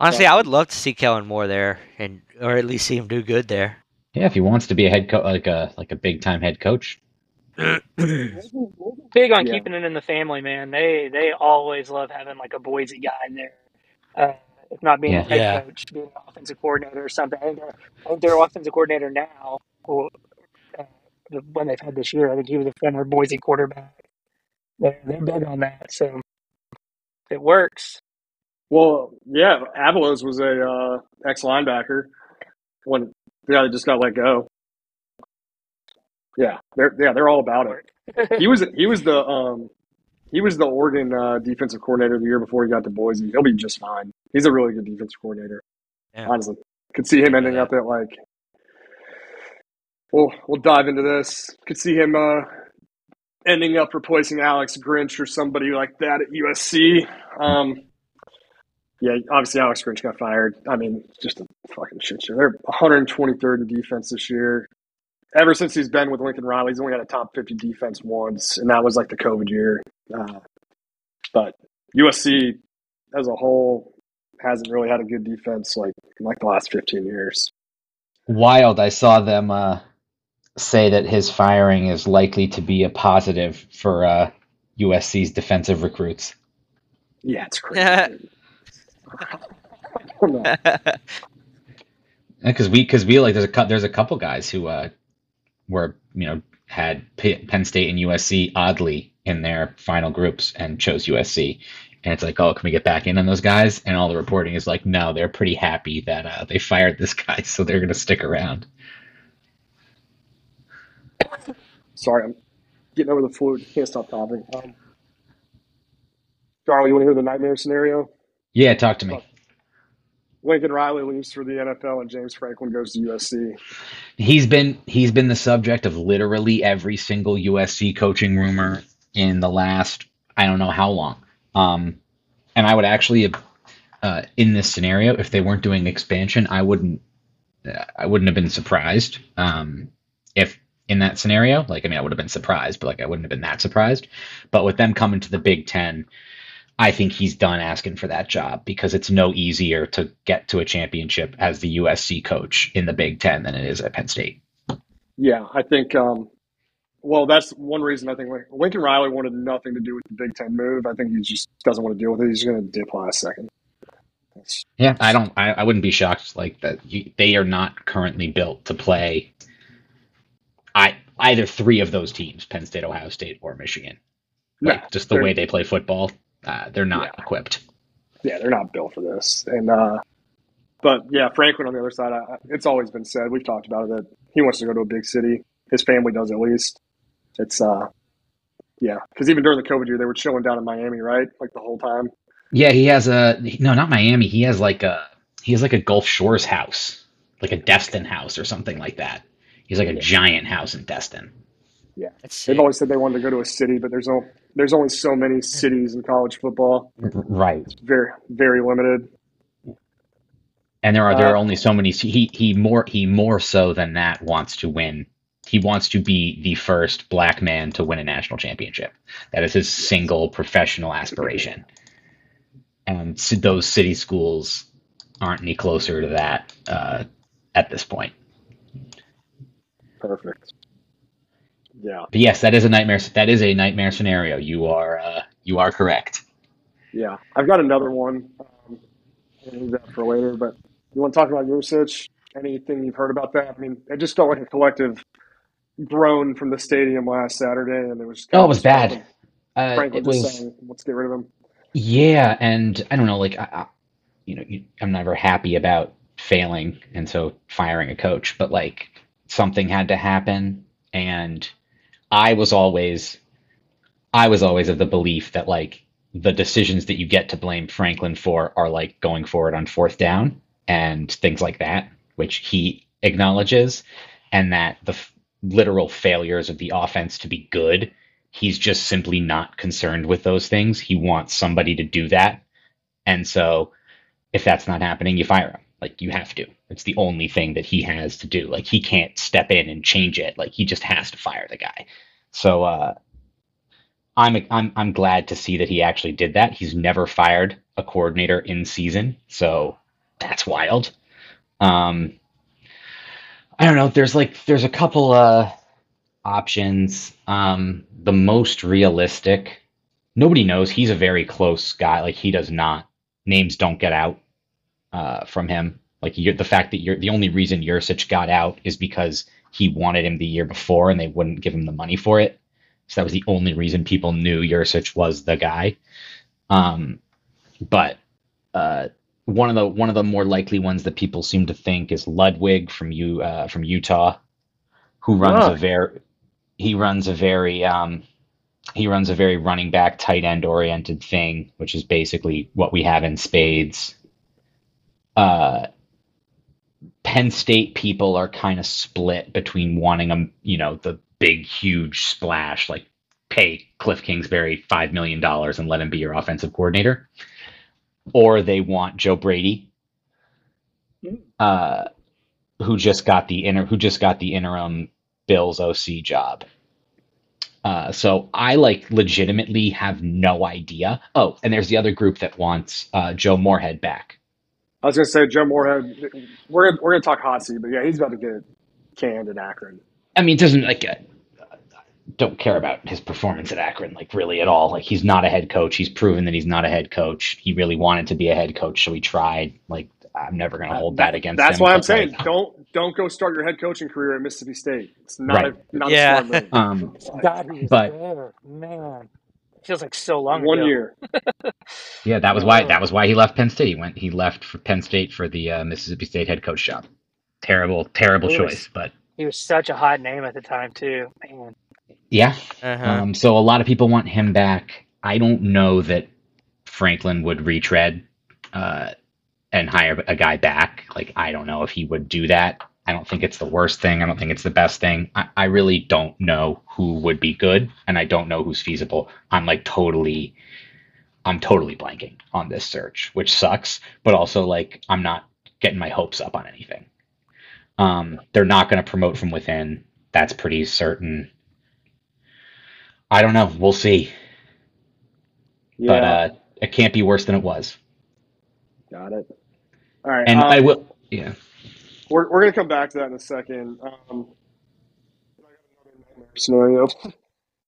Honestly, I would love to see Kellen Moore there, and or at least see him do good there. Yeah, if he wants to be a head coach, like a like a big time head coach. Big on yeah. keeping it in the family, man. They they always love having like a Boise guy in there. Uh, if not being yeah. a head yeah. coach, being an offensive coordinator or something. I think their, I think their offensive coordinator now, or, uh, the one they've had this year, I think he was a former Boise quarterback. They're, they're big on that, so it works. Well, yeah, Avalos was a uh, ex linebacker when the guy that just got let go. Yeah, they're yeah they're all about it. He was he was the um, he was the Oregon uh, defensive coordinator the year before he got to Boise. He'll be just fine. He's a really good defensive coordinator. Yeah. Honestly, could see him ending yeah. up at like. We'll we'll dive into this. Could see him uh, ending up replacing Alex Grinch or somebody like that at U S C. Um, yeah, obviously Alex Grinch got fired. I mean, just a fucking shit show. They're one hundred twenty-third in defense this year. Ever since he's been with Lincoln Riley, he's only had a top fifty defense once, and that was like the COVID year. Uh, but U S C as a whole hasn't really had a good defense like in like the last fifteen years. Wild. I saw them uh, say that his firing is likely to be a positive for uh, U S C's defensive recruits. Yeah, it's crazy. Because we, because we like there's a there's a couple guys who. Uh, where, you know, had P- Penn State and U S C oddly in their final groups and chose U S C. And it's like, oh, can we get back in on those guys? And all the reporting is like, no, they're pretty happy that uh, they fired this guy, so they're going to stick around. Sorry, I'm getting over the flu. Can't stop coughing. Um, Charlie, you want to hear the nightmare scenario? Yeah, talk to me. Lincoln Riley leaves for the N F L and James Franklin goes to U S C. He's been he's been the subject of literally every single U S C coaching rumor in the last I don't know how long. Um, and I would actually, uh, in this scenario, if they weren't doing expansion, I wouldn't I wouldn't have been surprised. Um, if in that scenario, like I mean, I would have been surprised, but like I wouldn't have been that surprised. But with them coming to the Big Ten. I think he's done asking for that job because it's no easier to get to a championship as the U S C coach in the Big Ten than it is at Penn State. Yeah, I think um, – well, that's one reason I think – Lincoln Riley wanted nothing to do with the Big Ten move. I think he just doesn't want to deal with it. He's going to dip last second. That's, yeah, I don't – I wouldn't be shocked like that. You, they are not currently built to play I, either three of those teams, Penn State, Ohio State, or Michigan. Like, no, just the way they play football. Uh, they're not yeah. equipped. Yeah, they're not built for this. And uh, but yeah, Franklin on the other side, I, it's always been said. We've talked about it that he wants to go to a big city. His family does at least. It's uh, yeah, because even during the COVID year, they were chilling down in Miami, right? Like the whole time. Yeah, he has a no, not Miami. He has like a he has like a Gulf Shores house, like a Destin house or something like that. He's like a yeah. giant house in Destin. Yeah, they've always said they wanted to go to a city, but there's no, there's only so many cities in college football. Right. It's very, very limited. And there are uh, there are only so many. He he more he more so than that wants to win. He wants to be the first black man to win a national championship. That is his yes. single professional aspiration. And so those city schools aren't any closer to that uh, at this point. Perfect. Yeah. But yes, that is a nightmare. That is a nightmare scenario. You are uh, you are correct. Yeah, I've got another one. Um, I'll leave that for later. But you want to talk about Yurcich? Anything you've heard about that? I mean, it just felt like a collective groan from the stadium last Saturday, and it was. Oh, it was bad. Uh, Franklin was, just saying, let's get rid of him. Yeah, and I don't know, like, I, I, you know, you, I'm never happy about failing, and so firing a coach, but like something had to happen, and I was always, I was always of the belief that like the decisions that you get to blame Franklin for are like going forward on fourth down and things like that, which he acknowledges, and that the f- literal failures of the offense to be good, he's just simply not concerned with those things. He wants somebody to do that. And so if that's not happening, you fire him. Like, you have to. It's the only thing that he has to do. Like, he can't step in and change it. Like, he just has to fire the guy. So uh, I'm I'm I'm glad to see that he actually did that. He's never fired a coordinator in season, so that's wild. Um, I don't know. There's like there's a couple uh, options. Um, the most realistic. Nobody knows. He's a very close guy. Like, he does not. Names don't get out. Uh, from him. Like, you're, the fact that you're the only reason Yursich got out is because he wanted him the year before and they wouldn't give him the money for it. So that was the only reason people knew Yursich was the guy. Um, but uh, one of the one of the more likely ones that people seem to think is Ludwig from you uh, from Utah, who runs oh. a very he runs a very um, he runs a very running back, tight end oriented thing, which is basically what we have in spades. Uh, Penn State people are kind of split between wanting them, you know, the big, huge splash, like pay Cliff Kingsbury five million dollars and let him be your offensive coordinator, or they want Joe Brady, uh, who just got the inter- who just got the interim Bills O C job. Uh, so I like legitimately have no idea. Oh, and there's the other group that wants uh, Joe Moorhead back. I was going to say Joe Moorhead. We're we're going to talk Hossie, but yeah, he's about to get canned in Akron. I mean, it doesn't like uh, don't care about his performance at Akron, like really at all. Like, he's not a head coach. He's proven that he's not a head coach. He really wanted to be a head coach, so he tried. Like, I'm never going to hold that against That's him. That's why I'm saying like, don't don't go start your head coaching career at Mississippi State. It's not right. a, not yeah. a smart move. Um, God, he's but, there, man. Feels like so long one ago. year yeah that was why that was why he left Penn State. He went he left for Penn State for the uh, Mississippi State head coach job. Terrible terrible he choice was, but he was such a hot name at the time too, man. yeah uh-huh. Um so a lot of people want him back. I don't know that Franklin would retread uh and hire a guy back. Like, I don't know if he would do that. I don't think it's the worst thing. I don't think it's the best thing. I, I really don't know who would be good, and I don't know who's feasible. I'm like totally, I'm totally blanking on this search, which sucks, but also like I'm not getting my hopes up on anything. Um, they're not going to promote from within. That's pretty certain. I don't know. We'll see. Yeah. But uh, it can't be worse than it was. Got it. All right. And um, I will, yeah. We're we're gonna come back to that in a second. Um, I got another nightmare scenario.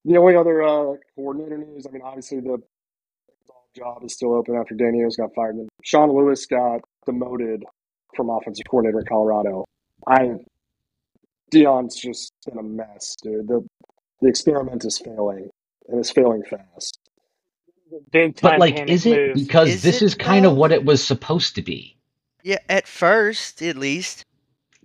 The only other uh, coordinator news, I mean, obviously the job is still open after Dan Enos got fired. And Sean Lewis got demoted from offensive coordinator in Colorado. I Deion's just in a mess, dude. The the experiment is failing, and it's failing fast. Big time. But like, is it moves. because is this it, is kind though? of what it was supposed to be? Yeah, at first, at least.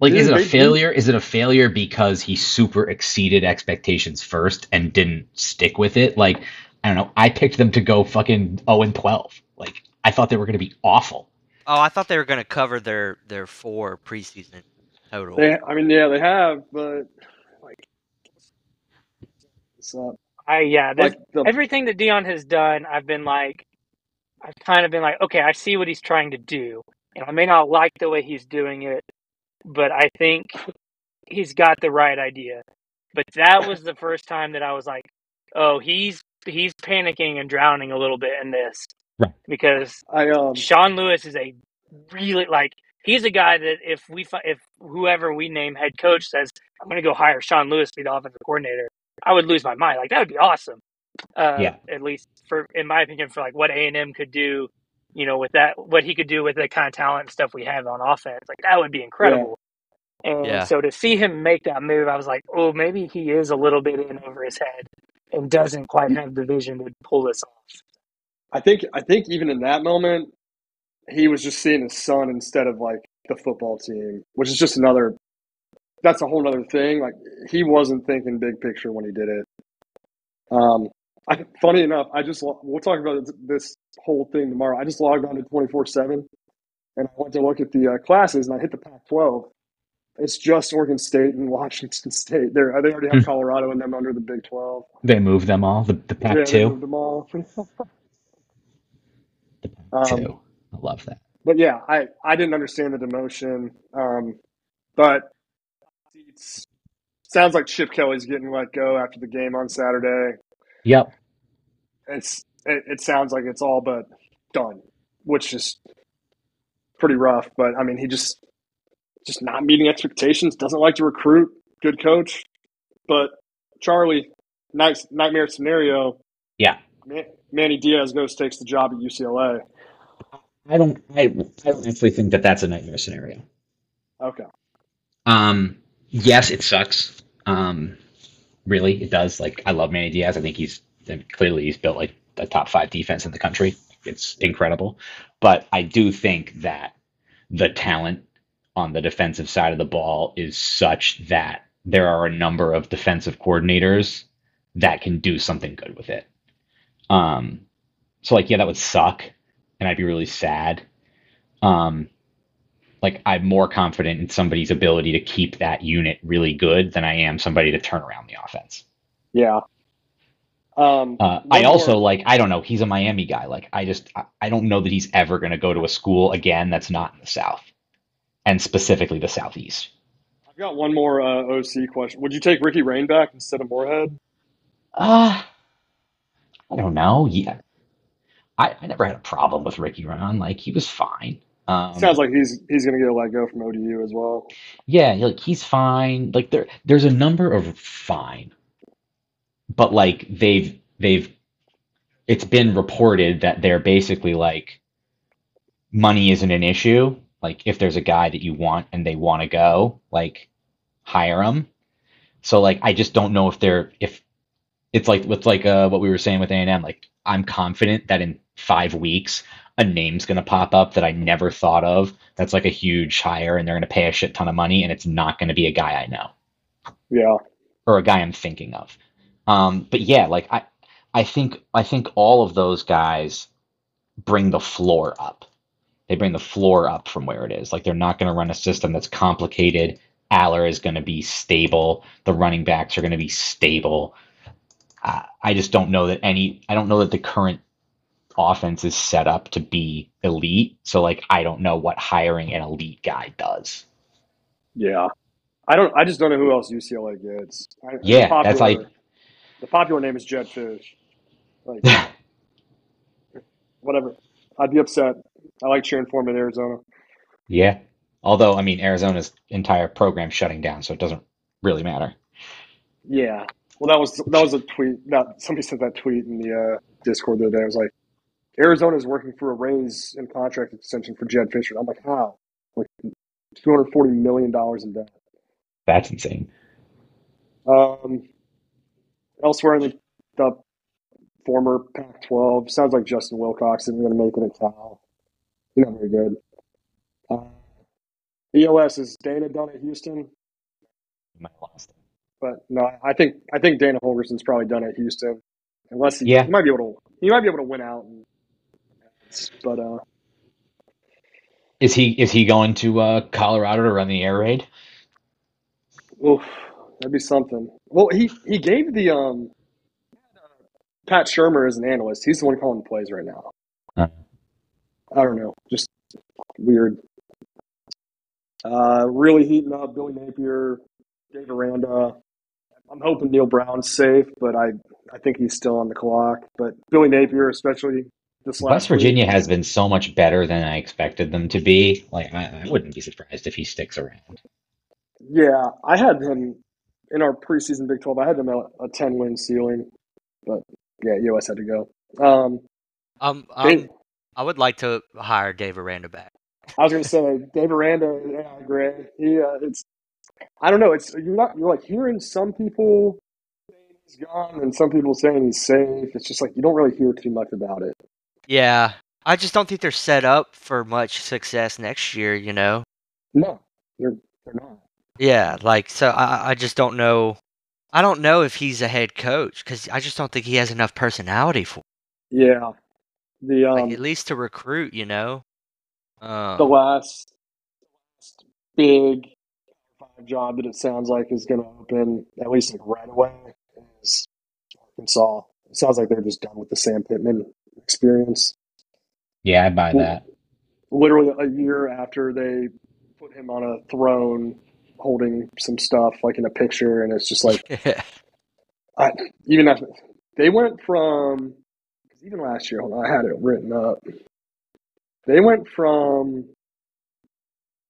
Like, is it a failure? Is it a failure because he super exceeded expectations first and didn't stick with it? Like, I don't know. I picked them to go fucking oh and twelve. Like, I thought they were going to be awful. Oh, I thought they were going to cover their, their four preseason total. They, I mean, yeah, they have, but like, what's up? I yeah, like the, everything that Deion has done, I've been like, I've kind of been like, okay, I see what he's trying to do. And I may not like the way he's doing it, but I think he's got the right idea. But that was the first time that I was like, oh, he's he's panicking and drowning a little bit in this. Right. Because I, um, Sean Lewis is a really, like, he's a guy that if we if whoever we name head coach says, I'm going to go hire Sean Lewis to be the offensive coordinator, I would lose my mind. Like, that would be awesome. Uh, yeah. At least, for in my opinion, for like what A and M could do. You know, with that, what he could do with the kind of talent and stuff we have on offense, like that would be incredible. Yeah. And yeah. so to see him make that move, I was like, oh, maybe he is a little bit in over his head. and doesn't quite have the vision to pull this off. I think I think even in that moment, he was just seeing his son instead of like the football team, which is just another – that's a whole other thing. Like, he wasn't thinking big picture when he did it. Um, I, funny enough, I just – we'll talk about this whole thing tomorrow. I just logged on to twenty-four seven, and I went to look at the uh, classes, and I hit the Pac twelve. It's just Oregon State and Washington State. They're, they already have Colorado in them under the Big twelve. They moved them all, the, the Pac two. Yeah, they moved them all. The Pac two. Um, I love that. But, yeah, I, I didn't understand the demotion. Um, but it sounds like Chip Kelly's getting let go after the game on Saturday. Yep. It's it, it sounds like it's all but done, which is pretty rough. But, I mean, he just – just not meeting expectations, doesn't like to recruit, good coach. But Charlie, nice nightmare scenario. Yeah. Man- Manny Diaz goes takes the job at U C L A. I don't I, I don't actually think that that's a nightmare scenario. Okay. Um yes, it sucks. Um really, it does. Like, I love Manny Diaz. I think he's clearly he's built like a top five defense in the country. It's incredible. But I do think that the talent on the defensive side of the ball is such that there are a number of defensive coordinators that can do something good with it. Um, so like, yeah, that would suck and I'd be really sad. Um, like, I'm more confident in somebody's ability to keep that unit really good than I am somebody to turn around the offense. Yeah. Um, uh, I also more... like, I don't know, he's a Miami guy. Like, I just, I, I don't know that he's ever going to go to a school again that's not in the South. And specifically the Southeast. I've got one more uh, O C question. Would you take Ricky Rain back instead of Moorhead? Uh, I don't know. Yeah, I, I never had a problem with Ricky Rain. Like, he was fine. Um, Sounds like he's he's going to get let go from O D U as well. Yeah, like, he's fine. Like, there there's a number of fine, but like they've they've it's been reported that they're basically like, money isn't an issue. Like, if there's a guy that you want and they want to go, like, hire him. So, like, I just don't know if they're – if it's like with like uh, what we were saying with A and M. Like, I'm confident that in five weeks a name's going to pop up that I never thought of that's, like, a huge hire, and they're going to pay a shit ton of money, and it's not going to be a guy I know. Yeah. Or a guy I'm thinking of. Um, but, yeah, like, I, I think I think all of those guys bring the floor up. They bring the floor up from where it is. Like, they're not going to run a system that's complicated. Aller is going to be stable. The running backs are going to be stable. Uh, I just don't know that any – I don't know that the current offense is set up to be elite. So, like, I don't know what hiring an elite guy does. Yeah. I don't – I just don't know who else U C L A gets. I, yeah, popular, that's like – the popular name is Jed Fish. Like, whatever. I'd be upset. I like cheering for him in Arizona. Yeah. Although, I mean, Arizona's entire program shutting down, so it doesn't really matter. Yeah. Well, that was that was a tweet. Not, somebody sent that tweet in the uh, Discord the other day. It was like, Arizona's working for a raise and contract extension for Jed Fisher. I'm like, how? Like, two hundred forty million dollars in debt. That's insane. Um, elsewhere in the, the former Pac twelve, sounds like Justin Wilcox isn't going to make it at Cal. Not very good. Uh, E O S is Dana done at Houston? My last. But no, I think I think Dana Holgerson's probably done at Houston, unless he, yeah. he might be able to he might be able to win out. And, but uh, is he is he going to uh, Colorado to run the air raid? Oof, that'd be something. Well, he he gave the um, Pat Shermer as an analyst. He's the one calling the plays right now. Huh. I don't know, just weird. Uh, really heating up Billy Napier, Dave Aranda. I'm hoping Neil Brown's safe, but I, I think he's still on the clock. But Billy Napier, especially this last West Virginia week, has been so much better than I expected them to be. Like, I, I wouldn't be surprised if he sticks around. Yeah, I had him in our preseason Big twelve. I had him at a ten-win ceiling, but yeah, U S had to go. Um, um, um they, I would like to hire Dave Aranda back. I was going to say Dave Aranda. Yeah, I agree. He, uh, it's I don't know. It's you're not you're like hearing some people he's gone, and some people saying he's safe. It's just like you don't really hear too much about it. Yeah, I just don't think they're set up for much success next year. You know? No, they're they're not. Yeah, like so. I I just don't know. I don't know if he's a head coach because I just don't think he has enough personality for. Yeah, the um, like at least to recruit, you know. Um, the last big job that it sounds like is going to open at least like right away is Arkansas. It sounds like they're just done with the Sam Pittman experience. Yeah, I buy that. Literally a year after they put him on a throne, holding some stuff like in a picture, and it's just like I, even after they went from even last year, hold on, I had it written up. They went from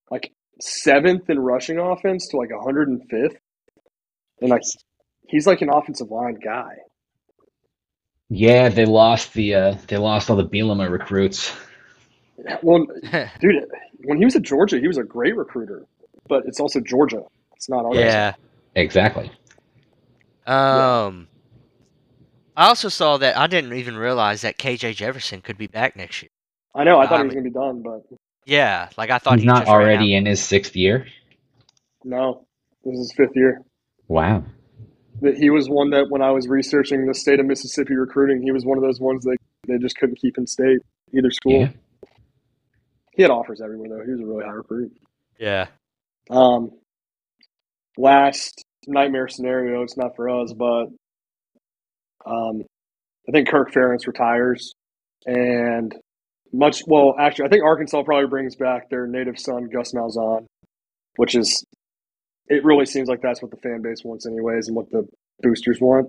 like seventh in rushing offense to like one hundred fifth, and like he's like an offensive line guy. Yeah, they lost the uh, they lost all the Bielema recruits. Well, dude, when he was at Georgia, he was a great recruiter, but it's also Georgia. It's not Arkansas. Yeah, exactly. Um, yeah. I also saw that I didn't even realize that K J Jefferson could be back next year. I know. I thought um, he was going to be done, but. Yeah, like I thought he's he not just already in his sixth year. No, this is his fifth year. Wow. That he was one that when I was researching the state of Mississippi recruiting, he was one of those ones that they just couldn't keep in state either school. Yeah. He had offers everywhere though. He was a really high recruit. Yeah. Um. Last nightmare scenario. It's not for us, but um, I think Kirk Ferentz retires and. Much well, actually, I think Arkansas probably brings back their native son, Gus Malzahn, which is it really seems like that's what the fan base wants, anyways, and what the boosters want.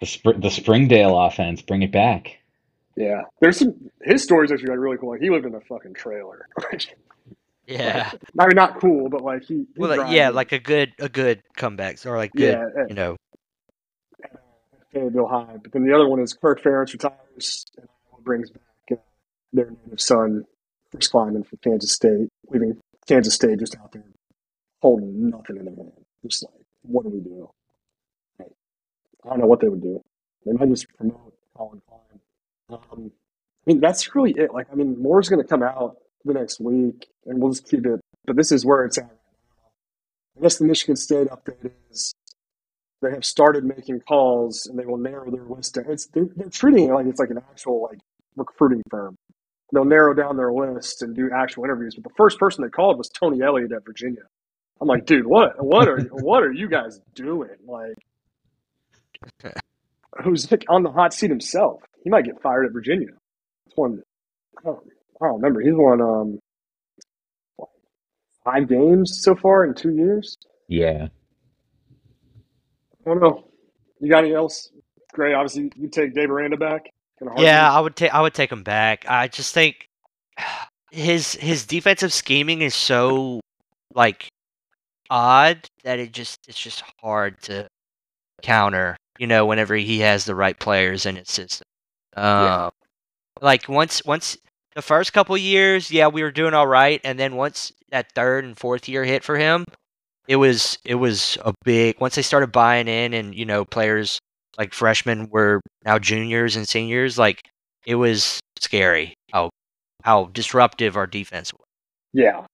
The Sp- the Springdale offense, bring it back. Yeah, there's some his stories actually got really cool. Like he lived in a fucking trailer. Yeah, like, I mean, not cool, but like he. he well, like, yeah, like a good a good comeback or like good, yeah, you know. Fayetteville High, but then the other one is Kirk Ferentz retires and brings back. Their native son, Chris Kleiman from Kansas State, leaving Kansas State just out there holding nothing in their hand. Just like, what do we do? Like, I don't know what they would do. They might just promote Colin Klein. Um, I mean, that's really it. Like, I mean, more is going to come out the next week, and we'll just keep it. But this is where it's at right now. I guess the Michigan State update is they have started making calls, and they will narrow their list down. It's, they're, they're treating it like it's like an actual like recruiting firm. They'll narrow down their list and do actual interviews. But the first person they called was Tony Elliott at Virginia. I'm like, dude, what, what are, what are you guys doing? Like, who's like on the hot seat himself? He might get fired at Virginia. It's one. I don't, I don't remember. He's won um five games so far in two years. Yeah. I don't know. You got anything else? Gray, obviously, you take Dave Aranda back. Yeah, I would take I would take him back. I just think his his defensive scheming is so like odd that it just it's just hard to counter. You know, whenever he has the right players in his system. Um, yeah. Like once once the first couple years, yeah, we were doing all right, and then once that third and fourth year hit for him, it was it was a big. Once they started buying in, and you know, players. Like freshmen were now juniors and seniors. Like it was scary how how disruptive our defense was. Yeah,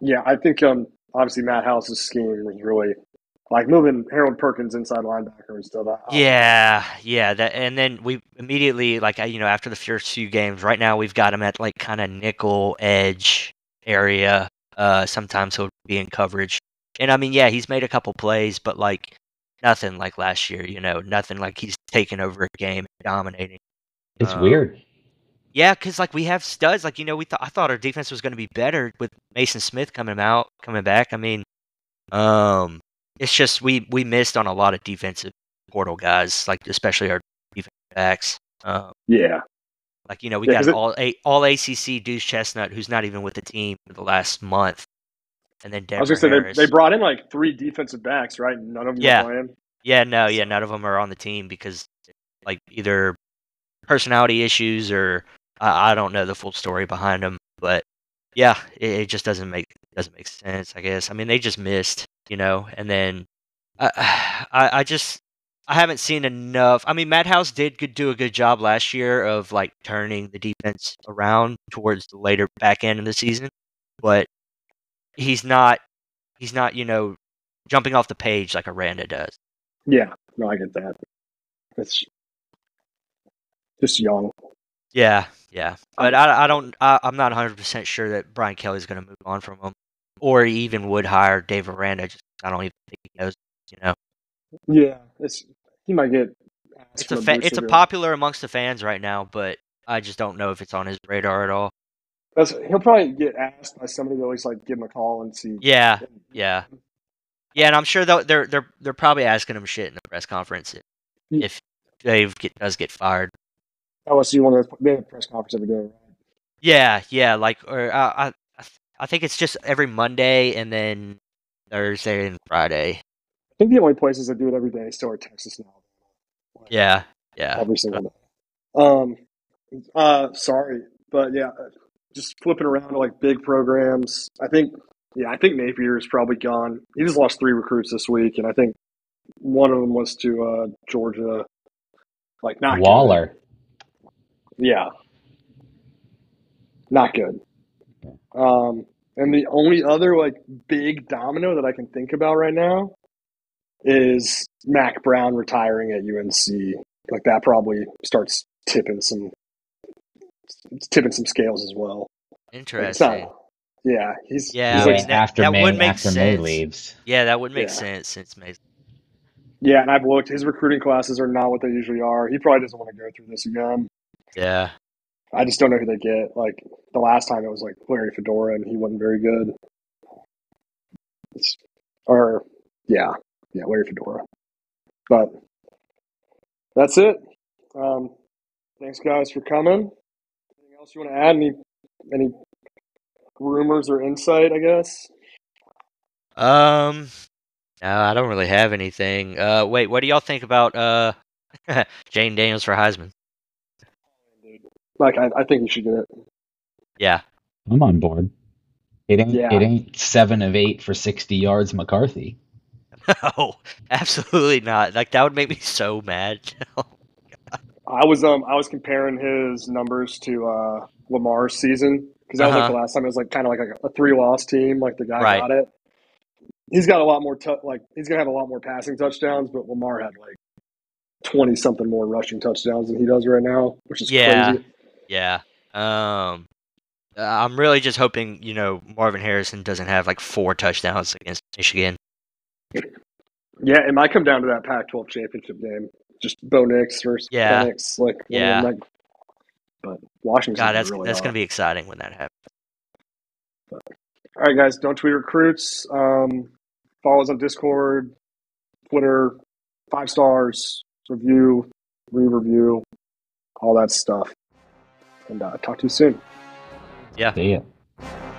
yeah. I think um obviously Matt House's scheme was really like moving Harold Perkins inside linebacker and stuff. I, yeah, yeah. That and then we immediately like you know after the first few games. Right now we've got him at like kind of nickel edge area. Uh, sometimes he'll be in coverage. And I mean, yeah, he's made a couple plays, but like. Nothing like last year, you know, nothing like he's taking over a game, dominating. It's um, weird. Yeah, because, like, we have studs. Like, you know, we th- I thought our defense was going to be better with Mason Smith coming out, coming back. I mean, um, it's just we, we missed on a lot of defensive portal guys, like, especially our defensive backs. Um, yeah. Like, you know, we yeah, got it- all a- all A C C Deuce Chestnut, who's not even with the team for the last month. And then I was going to say, they, they brought in like three defensive backs, right? None of them yeah. were playing. Yeah, no, yeah, none of them are on the team because like either personality issues or uh, I don't know the full story behind them. But yeah, it, it just doesn't make doesn't make sense, I guess. I mean, they just missed, you know. And then I I, I just I haven't seen enough. I mean, Madhouse did good, do a good job last year of like turning the defense around towards the later back end of the season, but he's not, he's not, you know, jumping off the page like Aranda does. Yeah, no, I get that. It's just young. Yeah, yeah, but I, I don't. I, I'm not one hundred percent sure that Brian Kelly's going to move on from him, or he even would hire Dave Aranda. Just I don't even think he knows. You know. Yeah, it's he might get. It's a fa- it's a popular amongst the fans right now, but I just don't know if it's on his radar at all. That's, he'll probably get asked by somebody that always like give him a call and see. Yeah, yeah, yeah, and I'm sure they're they're they're probably asking him shit in the press conference if, yeah. if Dave get, does get fired. L S U one of those, they have a press conference every day, right? Yeah, yeah, like or uh, I, I think it's just every Monday and then Thursday and Friday. I think the only places that do it every day still are Texas and Alabama. Like, yeah, yeah, every single day. Um, uh, sorry, but yeah, just flipping around to like big programs. I think, yeah, I think Napier is probably gone. He just lost three recruits this week, and I think one of them was to uh, Georgia. Like not Waller. Good. Yeah, not good. Um, and the only other like big domino that I can think about right now is Mack Brown retiring at U N C. Like that probably starts tipping some tipping some scales as well. Interesting. Not, yeah, he's yeah. He's like, yeah after that May, would make after sense. May leaves. Yeah, that would make yeah. sense since May. Yeah, and I've looked. His recruiting classes are not what they usually are. He probably doesn't want to go through this again. Yeah, I just don't know who they get. Like the last time, it was like Larry Fedora, and he wasn't very good. It's, or yeah, yeah, Larry Fedora. But that's it. Um, thanks, guys, for coming. Anything else you want to add? Any any rumors or insight? I guess. Um, no, I don't really have anything. Uh, wait, what do y'all think about uh Jane Daniels for Heisman? Like I, I think you should get it. Yeah, I'm on board. It ain't yeah. it ain't seven of eight for sixty yards, McCarthy. No, absolutely not. Like that would make me so mad. Oh, I was um I was comparing his numbers to uh, Lamar's season because that uh-huh. was like the last time it was like kind of like a, a three loss team. Like the guy right. got it. He's got a lot more tu- like he's gonna have a lot more passing touchdowns, but Lamar had like twenty something more rushing touchdowns than he does right now, which is yeah. crazy. Yeah, um, I'm really just hoping, you know, Marvin Harrison doesn't have like four touchdowns against Michigan. Yeah, it might come down to that Pac twelve championship game. Just Bo Nix versus yeah. Bo Nix. Like, yeah. Like, but Washington's God, that's, really that's going to be exciting when that happens. But, all right, guys, don't tweet recruits. Um, follow us on Discord, Twitter, five stars, review, re-review, all that stuff. And uh, talk to you soon. Yeah. See ya.